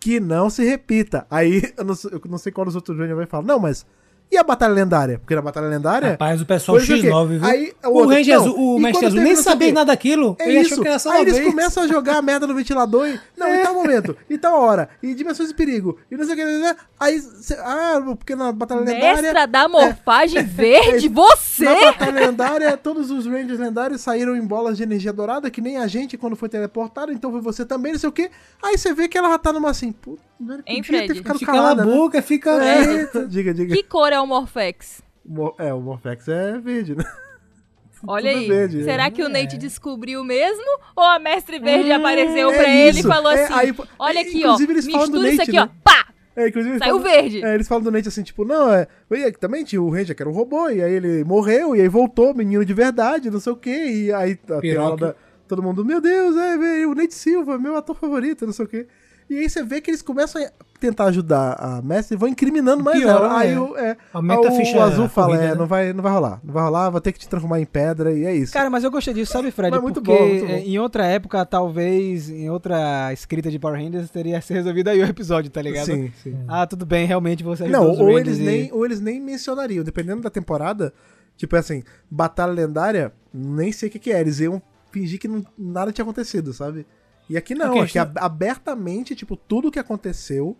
que não se repita. Aí, eu não sei qual dos outros Júnior vai falar, não, mas e a Batalha Lendária? Porque na Batalha Lendária... Rapaz, o pessoal X9, viu? Aí, o Ranger Azul, o Mestre Azul, nem sabia nada daquilo. É isso. Aí eles começam a jogar a merda no ventilador e... Não, em tal momento, em tal hora, e dimensões de perigo, e não sei o que... Aí, porque na Batalha Lendária... Mestre da Morfagem Verde, você! Na Batalha Lendária, todos os Rangers lendários saíram em bolas de energia dourada, que nem a gente quando foi teleportado, então foi você também, não sei o que. Aí você vê que ela já tá numa assim... Puta, podia ter ficado calada, né? Fica a boca, fica... Diga. Que cor é o Morphex? O Morphex é verde, né? Olha tudo aí, verde, será que o Nate descobriu mesmo? Ou a Mestre Verde apareceu pra ele e falou assim, aí, olha aqui, ó, mistura isso aqui, né? Ó, pá! Saiu verde! Eles falam do Nate assim, tipo, não, também tinha o Ranger que era um robô, e aí ele morreu, e aí voltou, menino de verdade, não sei o quê, e aí todo mundo, meu Deus, o Nate Silva, meu ator favorito, não sei o quê. E aí você vê que eles começam a tentar ajudar a Mestre e vão incriminando mais ela. Aí o Azul fala, corrida, né? não vai rolar, vou ter que te transformar em pedra e é isso. Cara, mas eu gostei disso, sabe, Fred? Mas porque muito bom. Em outra época, talvez, em outra escrita de Power Rangers, teria sido resolvido aí o episódio, tá ligado? Sim. Ah, tudo bem, realmente você ajudou os Rangers. Ou eles nem mencionariam, dependendo da temporada, tipo assim, Batalha Lendária, nem sei o que é, eles iam fingir que nada tinha acontecido, sabe? E aqui não, aqui abertamente, tipo, tudo que aconteceu,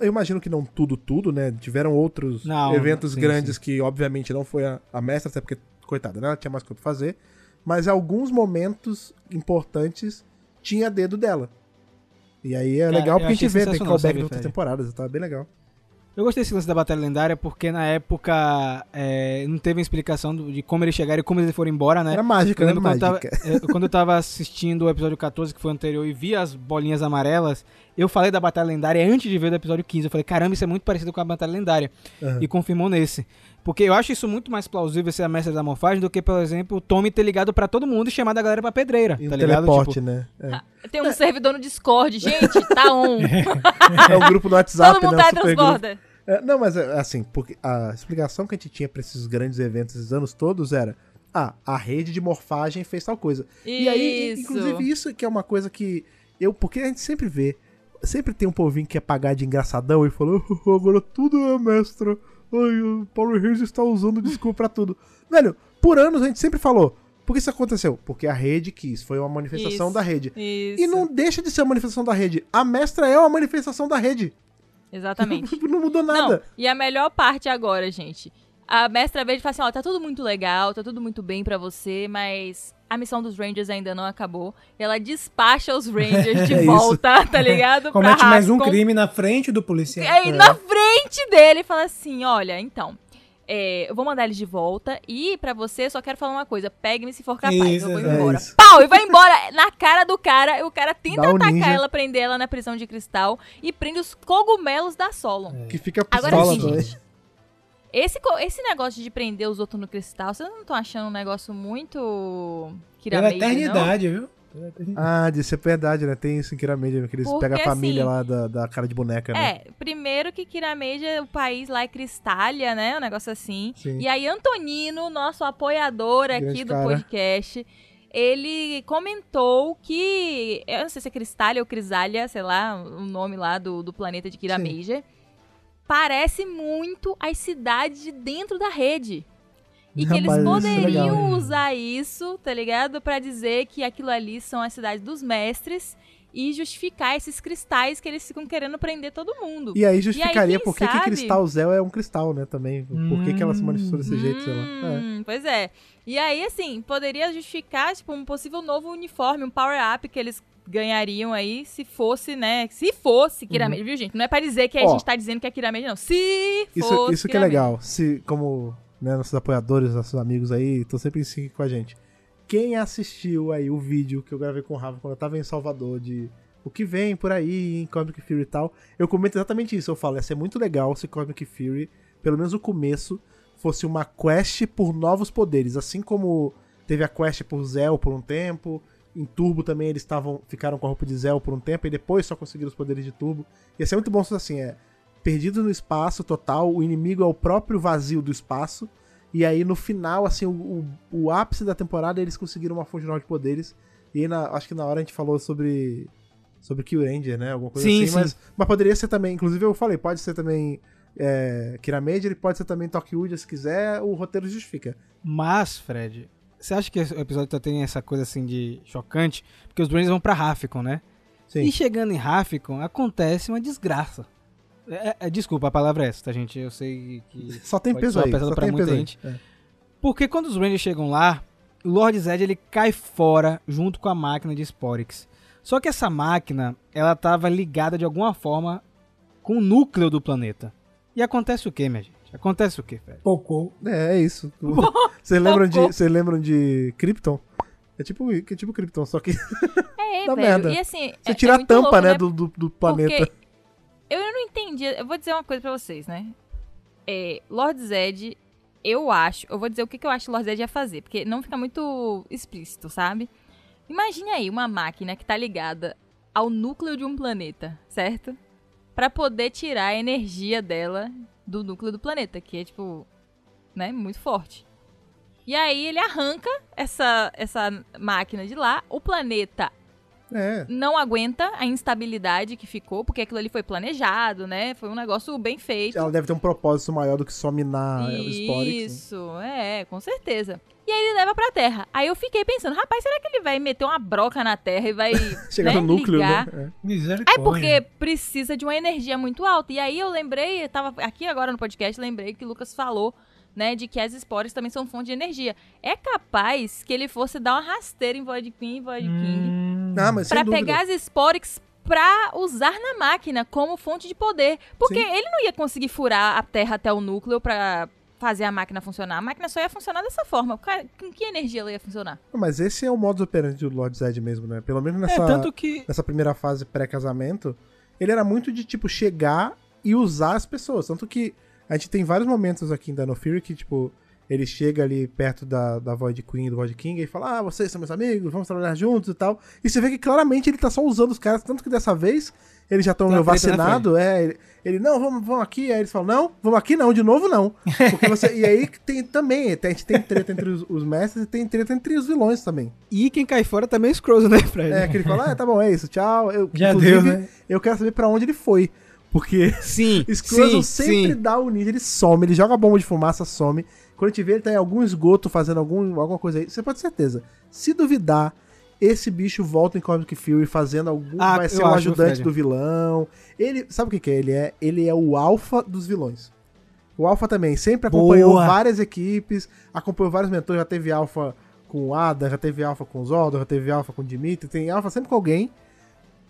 eu imagino que não tudo, né, tiveram outros eventos grandes que obviamente não foi a mestra, até porque, coitada, né, ela tinha mais coisa pra fazer, mas alguns momentos importantes tinha dedo dela. E aí é legal porque a gente vê, tem callback de outras temporadas, tá bem legal. Eu gostei desse lance da Batalha Lendária porque na época não teve uma explicação de como eles chegaram e como eles foram embora, né? Era mágica, né? Quando eu tava assistindo o episódio 14, que foi o anterior, e vi as bolinhas amarelas, eu falei da Batalha Lendária antes de ver do episódio 15. Eu falei, caramba, isso é muito parecido com a Batalha Lendária. Uhum. E confirmou nesse. Porque eu acho isso muito mais plausível ser a Mestre da Morfagem do que, por exemplo, o Tommy ter ligado pra todo mundo e chamado a galera pra pedreira. E tá ligado? Teleporte, tipo... né? É. Ah, tem um servidor no Discord, gente, tá on. É um grupo no WhatsApp, todo mundo tá transborda. Não, mas assim, porque a explicação que a gente tinha pra esses grandes eventos esses anos todos era a rede de morfagem fez tal coisa. Isso. E aí, inclusive, isso que é uma coisa que porque a gente sempre vê, sempre tem um povinho que é pagar de engraçadão e falou, agora tudo é mestre. Ai, o Power Rangers está usando desculpa pra tudo. Velho, por anos a gente sempre falou, por que isso aconteceu? Porque a rede quis, foi uma manifestação da rede. Isso. E não deixa de ser uma manifestação da rede. A mestra é uma manifestação da rede. Exatamente. Não mudou nada. Não, e a melhor parte agora, gente, a Mestra Verde fala assim, ó, tá tudo muito legal, tá tudo muito bem pra você, mas a missão dos Rangers ainda não acabou. Ela despacha os Rangers de volta, tá ligado? Comete pra mais um crime na frente do policial. Na frente dele e fala assim, olha, então, eu vou mandar eles de volta e pra você só quero falar uma coisa, pegue-me se for capaz, isso, eu vou embora. Isso. Pau, e vai embora na cara do cara, e o cara tenta atacar ela, prender ela na prisão de cristal e prende os cogumelos da Solon. Que fica pistola. Agora sim, gente. Esse negócio de prender os outros no cristal, vocês não estão achando um negócio muito Kiramager, não? Pela eternidade, viu? Ah, isso é verdade, né? Tem isso em Kiramager, que eles pegam a família lá da cara de boneca, né? Primeiro que Kiramager, o país lá é cristália, né? Um negócio assim. Sim. E aí Antonino, nosso apoiador aqui do podcast, ele comentou que, eu não sei se é cristália ou crisália, sei lá, o nome lá do planeta de Kiramager. Sim. Parece muito as cidades de dentro da rede. E que eles poderiam usar isso, tá ligado? Pra dizer que aquilo ali são as cidades dos mestres e justificar esses cristais que eles ficam querendo prender todo mundo. E aí justificaria por que Cristal Zéu é um cristal, né? Também. Por que ela se manifestou desse jeito, sei lá. É. Pois é. E aí, assim, poderia justificar, tipo, um possível novo uniforme, um power-up que eles ganhariam aí se fosse, né? Se fosse Kiramager, viu, gente? Não é pra dizer que a gente tá dizendo que é Kiramager, não. Se fosse isso que é legal. Se, como né, nossos apoiadores, nossos amigos aí, estão sempre em com a gente. Quem assistiu aí o vídeo que eu gravei com o Rafa quando eu tava em Salvador de o que vem por aí em Cosmic Fury e tal, eu comento exatamente isso. Eu falo, ia ser muito legal se Cosmic Fury, pelo menos no começo, fosse uma quest por novos poderes. Assim como teve a quest por Zell por um tempo... Em Turbo também eles ficaram com a roupa de Zell por um tempo e depois só conseguiram os poderes de Turbo. Ia ser muito bom se assim, perdidos no espaço total, o inimigo é o próprio vazio do espaço. E aí no final, assim, o ápice da temporada eles conseguiram uma fonte nova de poderes. E aí acho que na hora a gente falou sobre Kill Ranger, né? Alguma coisa sim, assim. Sim. Mas poderia ser também, inclusive eu falei, pode ser também Kiramager, pode ser também Tokyo, se quiser, o roteiro justifica. Mas, Fred... Você acha que o episódio tem essa coisa assim de chocante? Porque os Rangers vão pra Rafkon, né? Sim. E chegando em Rafkon, acontece uma desgraça. Desculpa, a palavra é essa, tá, gente? Eu sei que... Só tem peso aí. Só pra tem muita peso gente. Aí. É. Porque quando os Rangers chegam lá, o Lord Zed, ele cai fora junto com a máquina de Sporex. Só que essa máquina, ela tava ligada de alguma forma com o núcleo do planeta. E acontece o quê, minha gente? Acontece o quê, velho? Pocou. É isso. Vocês lembram de Krypton? É tipo Krypton, só que... Dá merda. E assim... Você tira a tampa, louco, né, do planeta. Eu não entendi. Eu vou dizer uma coisa pra vocês, né? Lord Zed, eu acho... Eu vou dizer o que eu acho que o Lord Zed ia fazer, porque não fica muito explícito, sabe? Imagine aí uma máquina que tá ligada ao núcleo de um planeta, certo? Pra poder tirar a energia dela... do núcleo do planeta, que é, tipo, né, muito forte. E aí ele arranca essa máquina de lá, o planeta não aguenta a instabilidade que ficou, porque aquilo ali foi planejado, né, foi um negócio bem feito. Ela deve ter um propósito maior do que só minar Sporex. Isso, né? Com certeza. E aí ele leva pra Terra. Aí eu fiquei pensando, rapaz, será que ele vai meter uma broca na Terra e vai chegar no núcleo, ligar? Né? Misericórdia. Aí porque precisa de uma energia muito alta. E aí eu lembrei, eu tava aqui agora no podcast, lembrei que o Lucas falou, né, de que as esporas também são fonte de energia. É capaz que ele fosse dar uma rasteira em Void Queen, pra pegar as esporas pra usar na máquina como fonte de poder. Porque sim, ele não ia conseguir furar a Terra até o núcleo pra fazer a máquina funcionar. A máquina só ia funcionar dessa forma. Com que energia ela ia funcionar? Mas esse é o modus operandi do Lord Zed mesmo, né? Pelo menos nessa, tanto que... nessa primeira fase pré-casamento, ele era muito de, tipo, chegar e usar as pessoas. Tanto que a gente tem vários momentos aqui em Dino Fury que, tipo, ele chega ali perto da Void Queen e do Void King e fala, ah, vocês são meus amigos, vamos trabalhar juntos e tal. E você vê que claramente ele tá só usando os caras, tanto que dessa vez eles já estão meio vacinado, ele, não, vamos aqui, aí eles falam, não, vamos aqui não, de novo não. Porque você, e aí tem também, a gente tem treta entre os mestres e tem treta entre os vilões também. E quem cai fora também é Scrooge, né, Fred? É, que ele fala, ah, tá bom, é isso, tchau. Já deu, né? Eu quero saber pra onde ele foi. Porque sim, Scrooge sempre dá o ninja, ele some, ele joga bomba de fumaça, some. Quando a gente vê ele tá em algum esgoto fazendo alguma coisa aí, você pode ter certeza. Se duvidar, esse bicho volta em Cosmic Fury fazendo algum... vai ser o ajudante do vilão. Ele... Sabe o que é? Ele é o alfa dos vilões. O alfa também. Sempre acompanhou várias equipes, acompanhou vários mentores. Já teve alfa com o Ada, já teve alfa com o Zordon, já teve alfa com o Dimitri. Tem alfa sempre com alguém.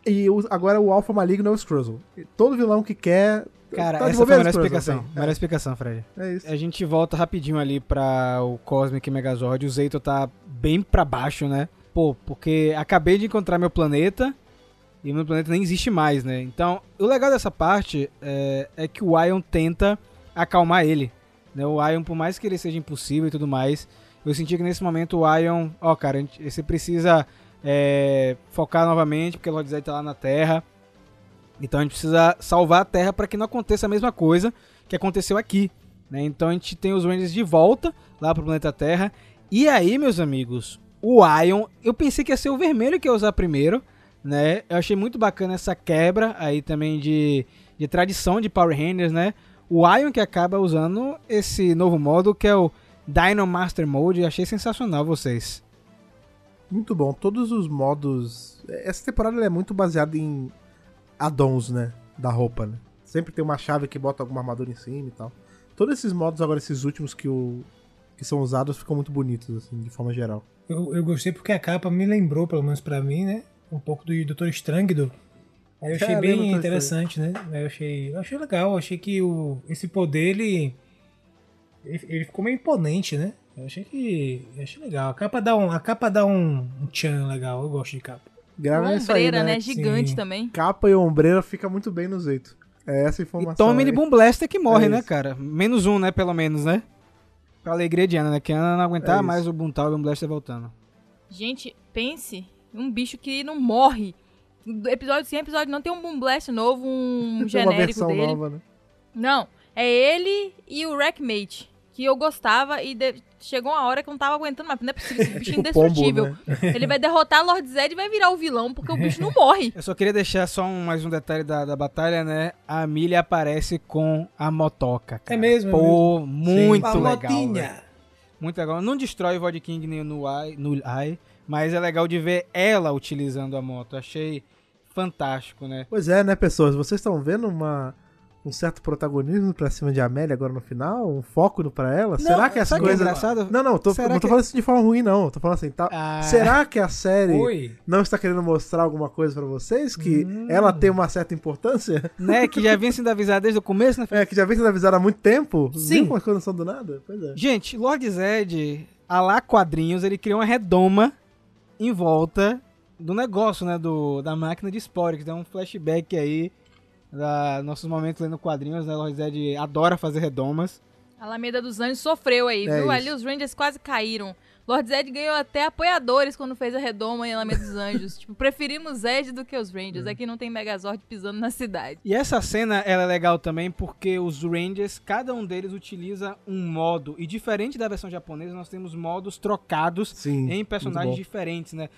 E agora o alfa maligno é o Scrozzle. Todo vilão que quer... Cara, tá, essa foi a melhor explicação. Assim. Melhor explicação, Fred. É isso. A gente volta rapidinho ali pra o Cosmic Megazord. O Zayto tá bem pra baixo, né? Pô, porque acabei de encontrar meu planeta e meu planeta nem existe mais, né? Então, o legal dessa parte é que o Aiyon tenta acalmar ele. Né? O Aiyon, por mais que ele seja impossível e tudo mais, eu senti que nesse momento o Aiyon... Ó, cara, você precisa focar novamente, porque o Lord Zed tá lá na Terra. Então a gente precisa salvar a Terra para que não aconteça a mesma coisa que aconteceu aqui, né? Então a gente tem os Rangers de volta lá pro planeta Terra. E aí, meus amigos, o Aiyon, eu pensei que ia ser o vermelho que ia usar primeiro, né? Eu achei muito bacana essa quebra aí também de tradição de Power Rangers, né? O Aiyon que acaba usando esse novo modo que é o Dino Master Mode. Eu achei sensacional, vocês. Muito bom. Todos os modos... Essa temporada ela é muito baseada em... addons, né? Da roupa, né? Sempre tem uma chave que bota alguma armadura em cima e tal. Todos esses modos, agora esses últimos que são usados, ficam muito bonitos, assim, de forma geral. Eu gostei porque a capa me lembrou, pelo menos pra mim, né? Um pouco do Dr. Strangido. Aí eu achei bem interessante, né? Aí eu achei legal, achei que esse poder, ele ficou meio imponente, né? Eu achei legal. A capa dá um tchan legal, eu gosto de capa. Grava isso aí, né? Gigante sim, também. Capa e ombreira fica muito bem no Zayto. É essa a informação. E Tommy de Boomblaster que morre, né, cara? Menos um, né, pelo menos, né? Pra alegria de Ana, né? Que Ana não aguentar mais o Buntal e o Boomblaster voltando. Gente, pense um bicho que não morre. Episódio sem episódio não tem um Boomblaster novo, um genérico uma versão dele. Nova, né? Não, é ele e o Wreckmate, que eu gostava e chegou uma hora que eu não tava aguentando mais. Não é possível, esse bicho é indestrutível. Pombo, né? Ele vai derrotar Lord Zed e vai virar o vilão, porque o bicho não morre. Eu só queria deixar mais um detalhe da batalha, né? A Amelia aparece com a motoca, cara. É mesmo? Pô, é mesmo. Muito sim, legal. Né? Muito legal. Não destrói o Void King nem no AI, mas é legal de ver ela utilizando a moto. Achei fantástico, né? Pois é, né, pessoas? Vocês estão vendo um certo protagonismo pra cima de Amelia agora no final? Um foco pra ela? Não, será que essa coisa... Não, tô falando isso de forma ruim, não. Tô falando assim, tá... Será que a série não está querendo mostrar alguma coisa pra vocês? Que ela tem uma certa importância? Né, que já vem sendo avisada desde o começo, né? Que já vem sendo avisada há muito tempo. Sim. Uma coisa não são do nada. Pois é. Gente, Lord Zed, a lá quadrinhos, ele criou uma redoma em volta do negócio, né? Da máquina de Sporex. Dá um flashback aí. Nossos momentos lendo quadrinhos, né? Lord Zed adora fazer redomas. A Alameda dos Anjos sofreu aí, viu? Isso. Ali os Rangers quase caíram. Lord Zed ganhou até apoiadores quando fez a redoma em Alameda dos Anjos. Tipo, preferimos Zed do que os Rangers. Aqui não tem Megazord pisando na cidade. E essa cena, ela é legal também porque os Rangers, cada um deles utiliza um modo. E diferente da versão japonesa, nós temos modos trocados em personagens diferentes, né?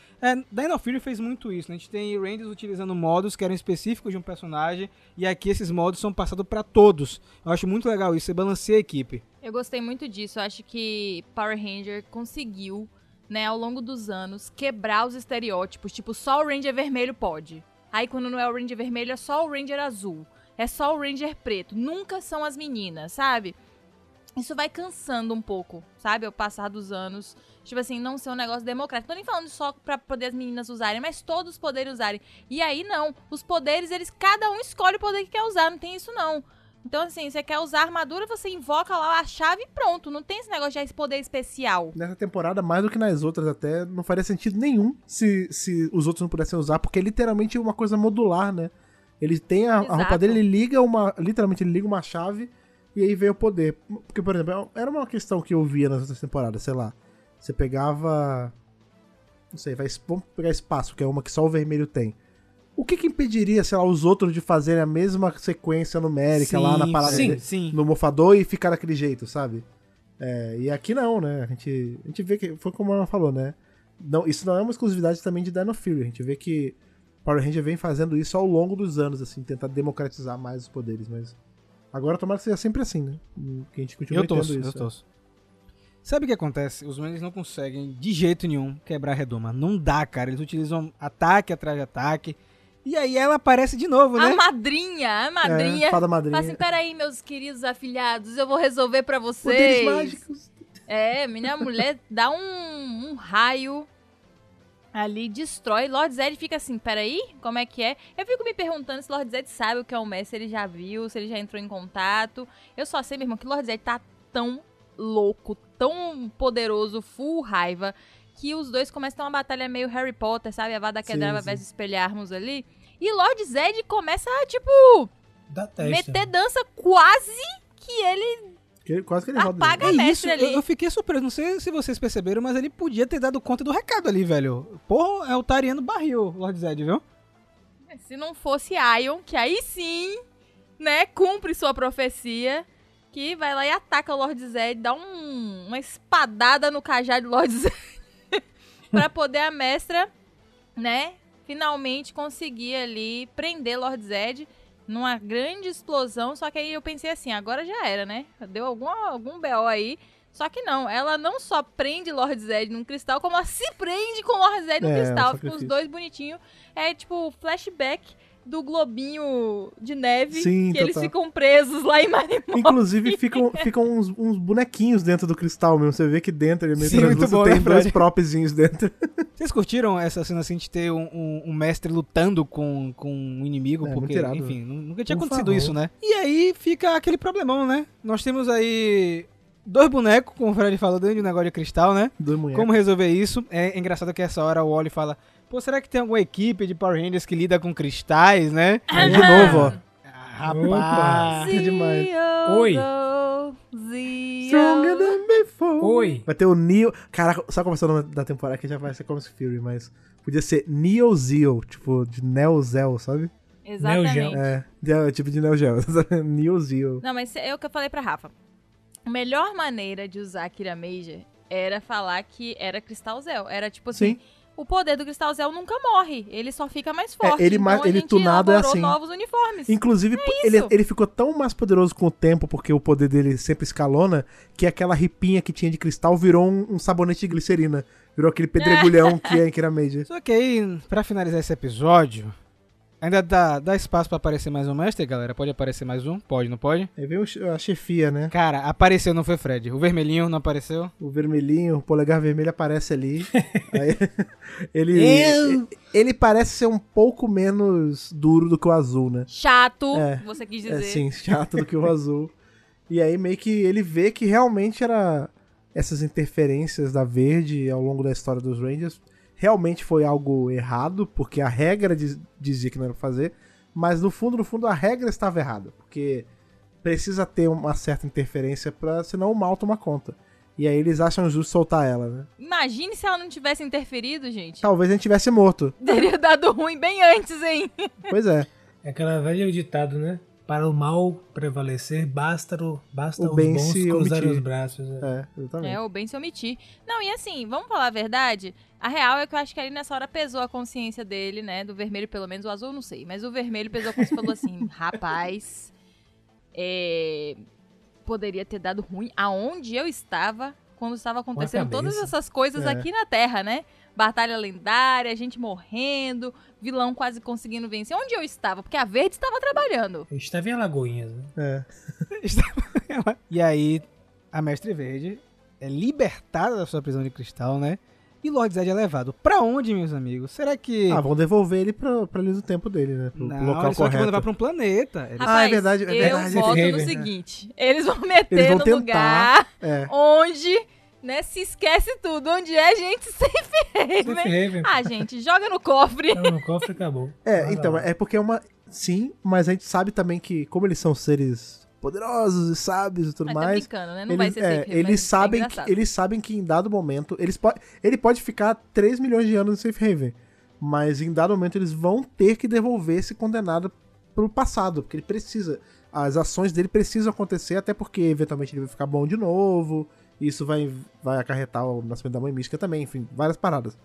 Dino Fury fez muito isso, né? A gente tem Rangers utilizando modos que eram específicos de um personagem. E aqui esses modos são passados pra todos. Eu acho muito legal isso, você balanceia a equipe. Eu gostei muito disso, eu acho que Power Ranger conseguiu, né, ao longo dos anos, quebrar os estereótipos, tipo, só o Ranger vermelho pode. Aí quando não é o Ranger vermelho é só o Ranger azul, é só o Ranger preto, nunca são as meninas, sabe? Isso vai cansando um pouco, sabe, ao passar dos anos tipo assim, não ser um negócio democrático. Não tô nem falando só pra poder as meninas usarem, mas todos poderem usarem. E aí, não. Os poderes, eles, cada um escolhe o poder que quer usar, não tem isso, não. Então, assim, você quer usar a armadura, você invoca lá a chave e pronto. Não tem esse negócio de poder especial. Nessa temporada, mais do que nas outras até, não faria sentido nenhum se os outros não pudessem usar, porque é literalmente uma coisa modular, né? Ele tem a roupa dele, ele liga uma... Literalmente, ele liga uma chave e aí veio o poder. Porque, por exemplo, era uma questão que eu via nas outras temporadas, sei lá. Você pegava... Não sei, vamos pegar espaço, que é uma que só o vermelho tem. O que impediria, sei lá, os outros de fazerem a mesma sequência numérica lá na parada, no mofador e ficar daquele jeito, sabe? É, e aqui não, né? A gente vê que, foi como ela falou, né? Não, isso não é uma exclusividade também de Dino Fury. A gente vê que Power Ranger vem fazendo isso ao longo dos anos, assim, tentar democratizar mais os poderes, mas... Agora tomara que seja sempre assim, né? Que a gente continue entendendo isso. Eu torço. Sabe o que acontece? Os meninos não conseguem, de jeito nenhum, quebrar a redoma. Não dá, cara. Eles utilizam ataque atrás de ataque. E aí ela aparece de novo, né? A madrinha. Fala da madrinha. Fala assim, peraí, meus queridos afilhados, eu vou resolver pra vocês. Poderes mágicos. É, menina, a mulher dá um raio ali, destrói. Lord Zed fica assim, peraí, como é que é? Eu fico me perguntando se Lord Zed sabe o que é o Mestre, se ele já viu, se ele já entrou em contato. Eu só sei, meu irmão, que Lord Zed tá tão louco, tão poderoso, full raiva, que os dois começam uma batalha meio Harry Potter, sabe? A vada quebrava versus espelharmos ali. E Lord Zed começa a, tipo, meter dança quase que ele apaga a Mestre ali. Eu fiquei surpreso, não sei se vocês perceberam, mas ele podia ter dado conta do recado ali, velho. Porra, é o Tariano barril, Lord Zed, viu? Se não fosse Aiyon, que aí sim, né, cumpre sua profecia, que vai lá e ataca o Lord Zed, dá uma espadada no cajado do Lord Zed. Pra poder a mestra, né, finalmente conseguir ali prender Lord Zed numa grande explosão. Só que aí eu pensei assim, agora já era, né? Deu algum BO aí. Só que não, ela não só prende Lord Zed num cristal, como ela se prende com Lord Zed no cristal. Fica os dois bonitinhos. É tipo flashback do globinho de neve, eles ficam presos lá em Marimor. Inclusive, ficam uns bonequinhos dentro do cristal mesmo. Você vê que dentro, ele meio translúcido, tem dois propzinhos dentro. Vocês curtiram essa cena assim de ter um mestre lutando com um inimigo? Porque, enfim, nunca tinha acontecido isso, né? E aí fica aquele problemão, né? Nós temos aí dois bonecos, como o Fred falou, dentro de um negócio de cristal, né? Como resolver isso? É engraçado que essa hora o Ollie fala... Pô, será que tem alguma equipe de Power Rangers que lida com cristais, né? Aí de novo, ó. Rapaz, é demais. Oi. Stronger than before. Oi. Vai ter o Neo... Caraca, sabe qual vai ser o nome da temporada? Que já vai ser Cosmic Fury, mas... Podia ser Neo Zeo, tipo, de Neo Zeo, sabe? Exatamente. É, tipo de Neo Geo. Neo Zeo. Não, mas é o que eu falei pra Rafa. A melhor maneira de usar a Kiramager era falar que era Cristal Zeo. Era tipo assim... Sim. O poder do Cristal Zeo nunca morre, ele só fica mais forte. É, então ele tunado é assim. Novos uniformes. Inclusive, ele ficou tão mais poderoso com o tempo, porque o poder dele sempre escalona, que aquela ripinha que tinha de cristal virou um sabonete de glicerina. Virou aquele pedregulhão que é em Kiramager. Só que aí, pra finalizar esse episódio, ainda dá espaço pra aparecer mais um mestre, galera? Pode aparecer mais um? Pode, não pode? Aí veio a chefia, né? Cara, apareceu, não foi, Fred? O vermelhinho não apareceu? O vermelhinho, o polegar vermelho aparece ali. Aí, ele parece ser um pouco menos duro do que o azul, né? Chato, você quis dizer. Sim, chato do que o azul. E aí meio que ele vê que realmente era essas interferências da Verde ao longo da história dos Rangers... Realmente foi algo errado, porque a regra dizia que não era pra fazer, mas no fundo, a regra estava errada, porque precisa ter uma certa interferência, senão o mal toma conta. E aí eles acham justo soltar ela, né? Imagine se ela não tivesse interferido, gente. Talvez a gente tivesse morto. Teria dado ruim bem antes, hein? Pois é. É aquela velha ditado, né? Para o mal prevalecer, basta os bons cruzarem os braços. É, exatamente. É, o bem se omitir. Não, e assim, vamos falar a verdade? A real é que eu acho que ali nessa hora pesou a consciência dele, né? Do vermelho, pelo menos. O azul, não sei. Mas o vermelho pesou a consciência e falou assim, rapaz, poderia ter dado ruim aonde eu estava quando estava acontecendo todas essas coisas aqui na Terra, né? Batalha lendária, gente morrendo, vilão quase conseguindo vencer. Onde eu estava? Porque a Verde estava trabalhando. Eu estava em Alagoinhas, né? É. E aí, a Mestre Verde é libertada da sua prisão de cristal, né? E Lord Zed é levado. Pra onde, meus amigos? Será que... Ah, vão devolver ele pra eles o tempo dele, né? Pro local correto. Não, só que vão levar pra um planeta. Eles... Rapaz, ah, é verdade. É verdade, eu voto no seguinte. Eles vão meter eles vão no lugar onde... Né? Se esquece tudo. Onde é, gente? Safe Haven. Ah, gente, joga no cofre. Joga no cofre e acabou. É, então, é porque é uma... Sim, mas a gente sabe também que, como eles são seres poderosos e sábios e tudo mas mais... Tá brincando, né? Não eles, vai ser Safe Haven, eles sabem que em dado momento... Ele pode ficar 3 milhões de anos no Safe Haven, mas em dado momento eles vão ter que devolver esse condenado pro passado, porque ele precisa... As ações dele precisam acontecer, até porque eventualmente ele vai ficar bom de novo... Isso vai acarretar o nascimento da Mãe Mística também, enfim, várias paradas.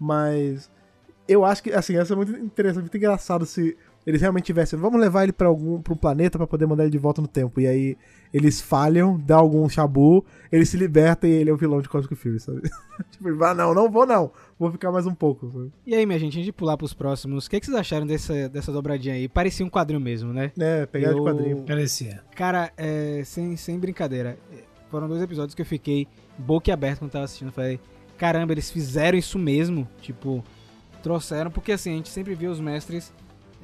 Mas eu acho que, assim, essa é muito interessante, muito engraçado se eles realmente tivessem... Vamos levar ele pra um planeta pra poder mandar ele de volta no tempo. E aí eles falham, dá algum chabu, ele se liberta e ele é o vilão de Cosmic Fury, sabe? Tipo, ele vai, não vou, vou ficar mais um pouco. Sabe? E aí, minha gente, antes de pular pros próximos, o que vocês acharam dessa dobradinha aí? Parecia um quadrinho mesmo, né? É, pegada de quadrinho. Parecia. Cara, sem brincadeira... Foram 2 episódios que eu fiquei boquiaberto quando tava assistindo. Falei, caramba, eles fizeram isso mesmo. Tipo, trouxeram. Porque assim, a gente sempre vê os mestres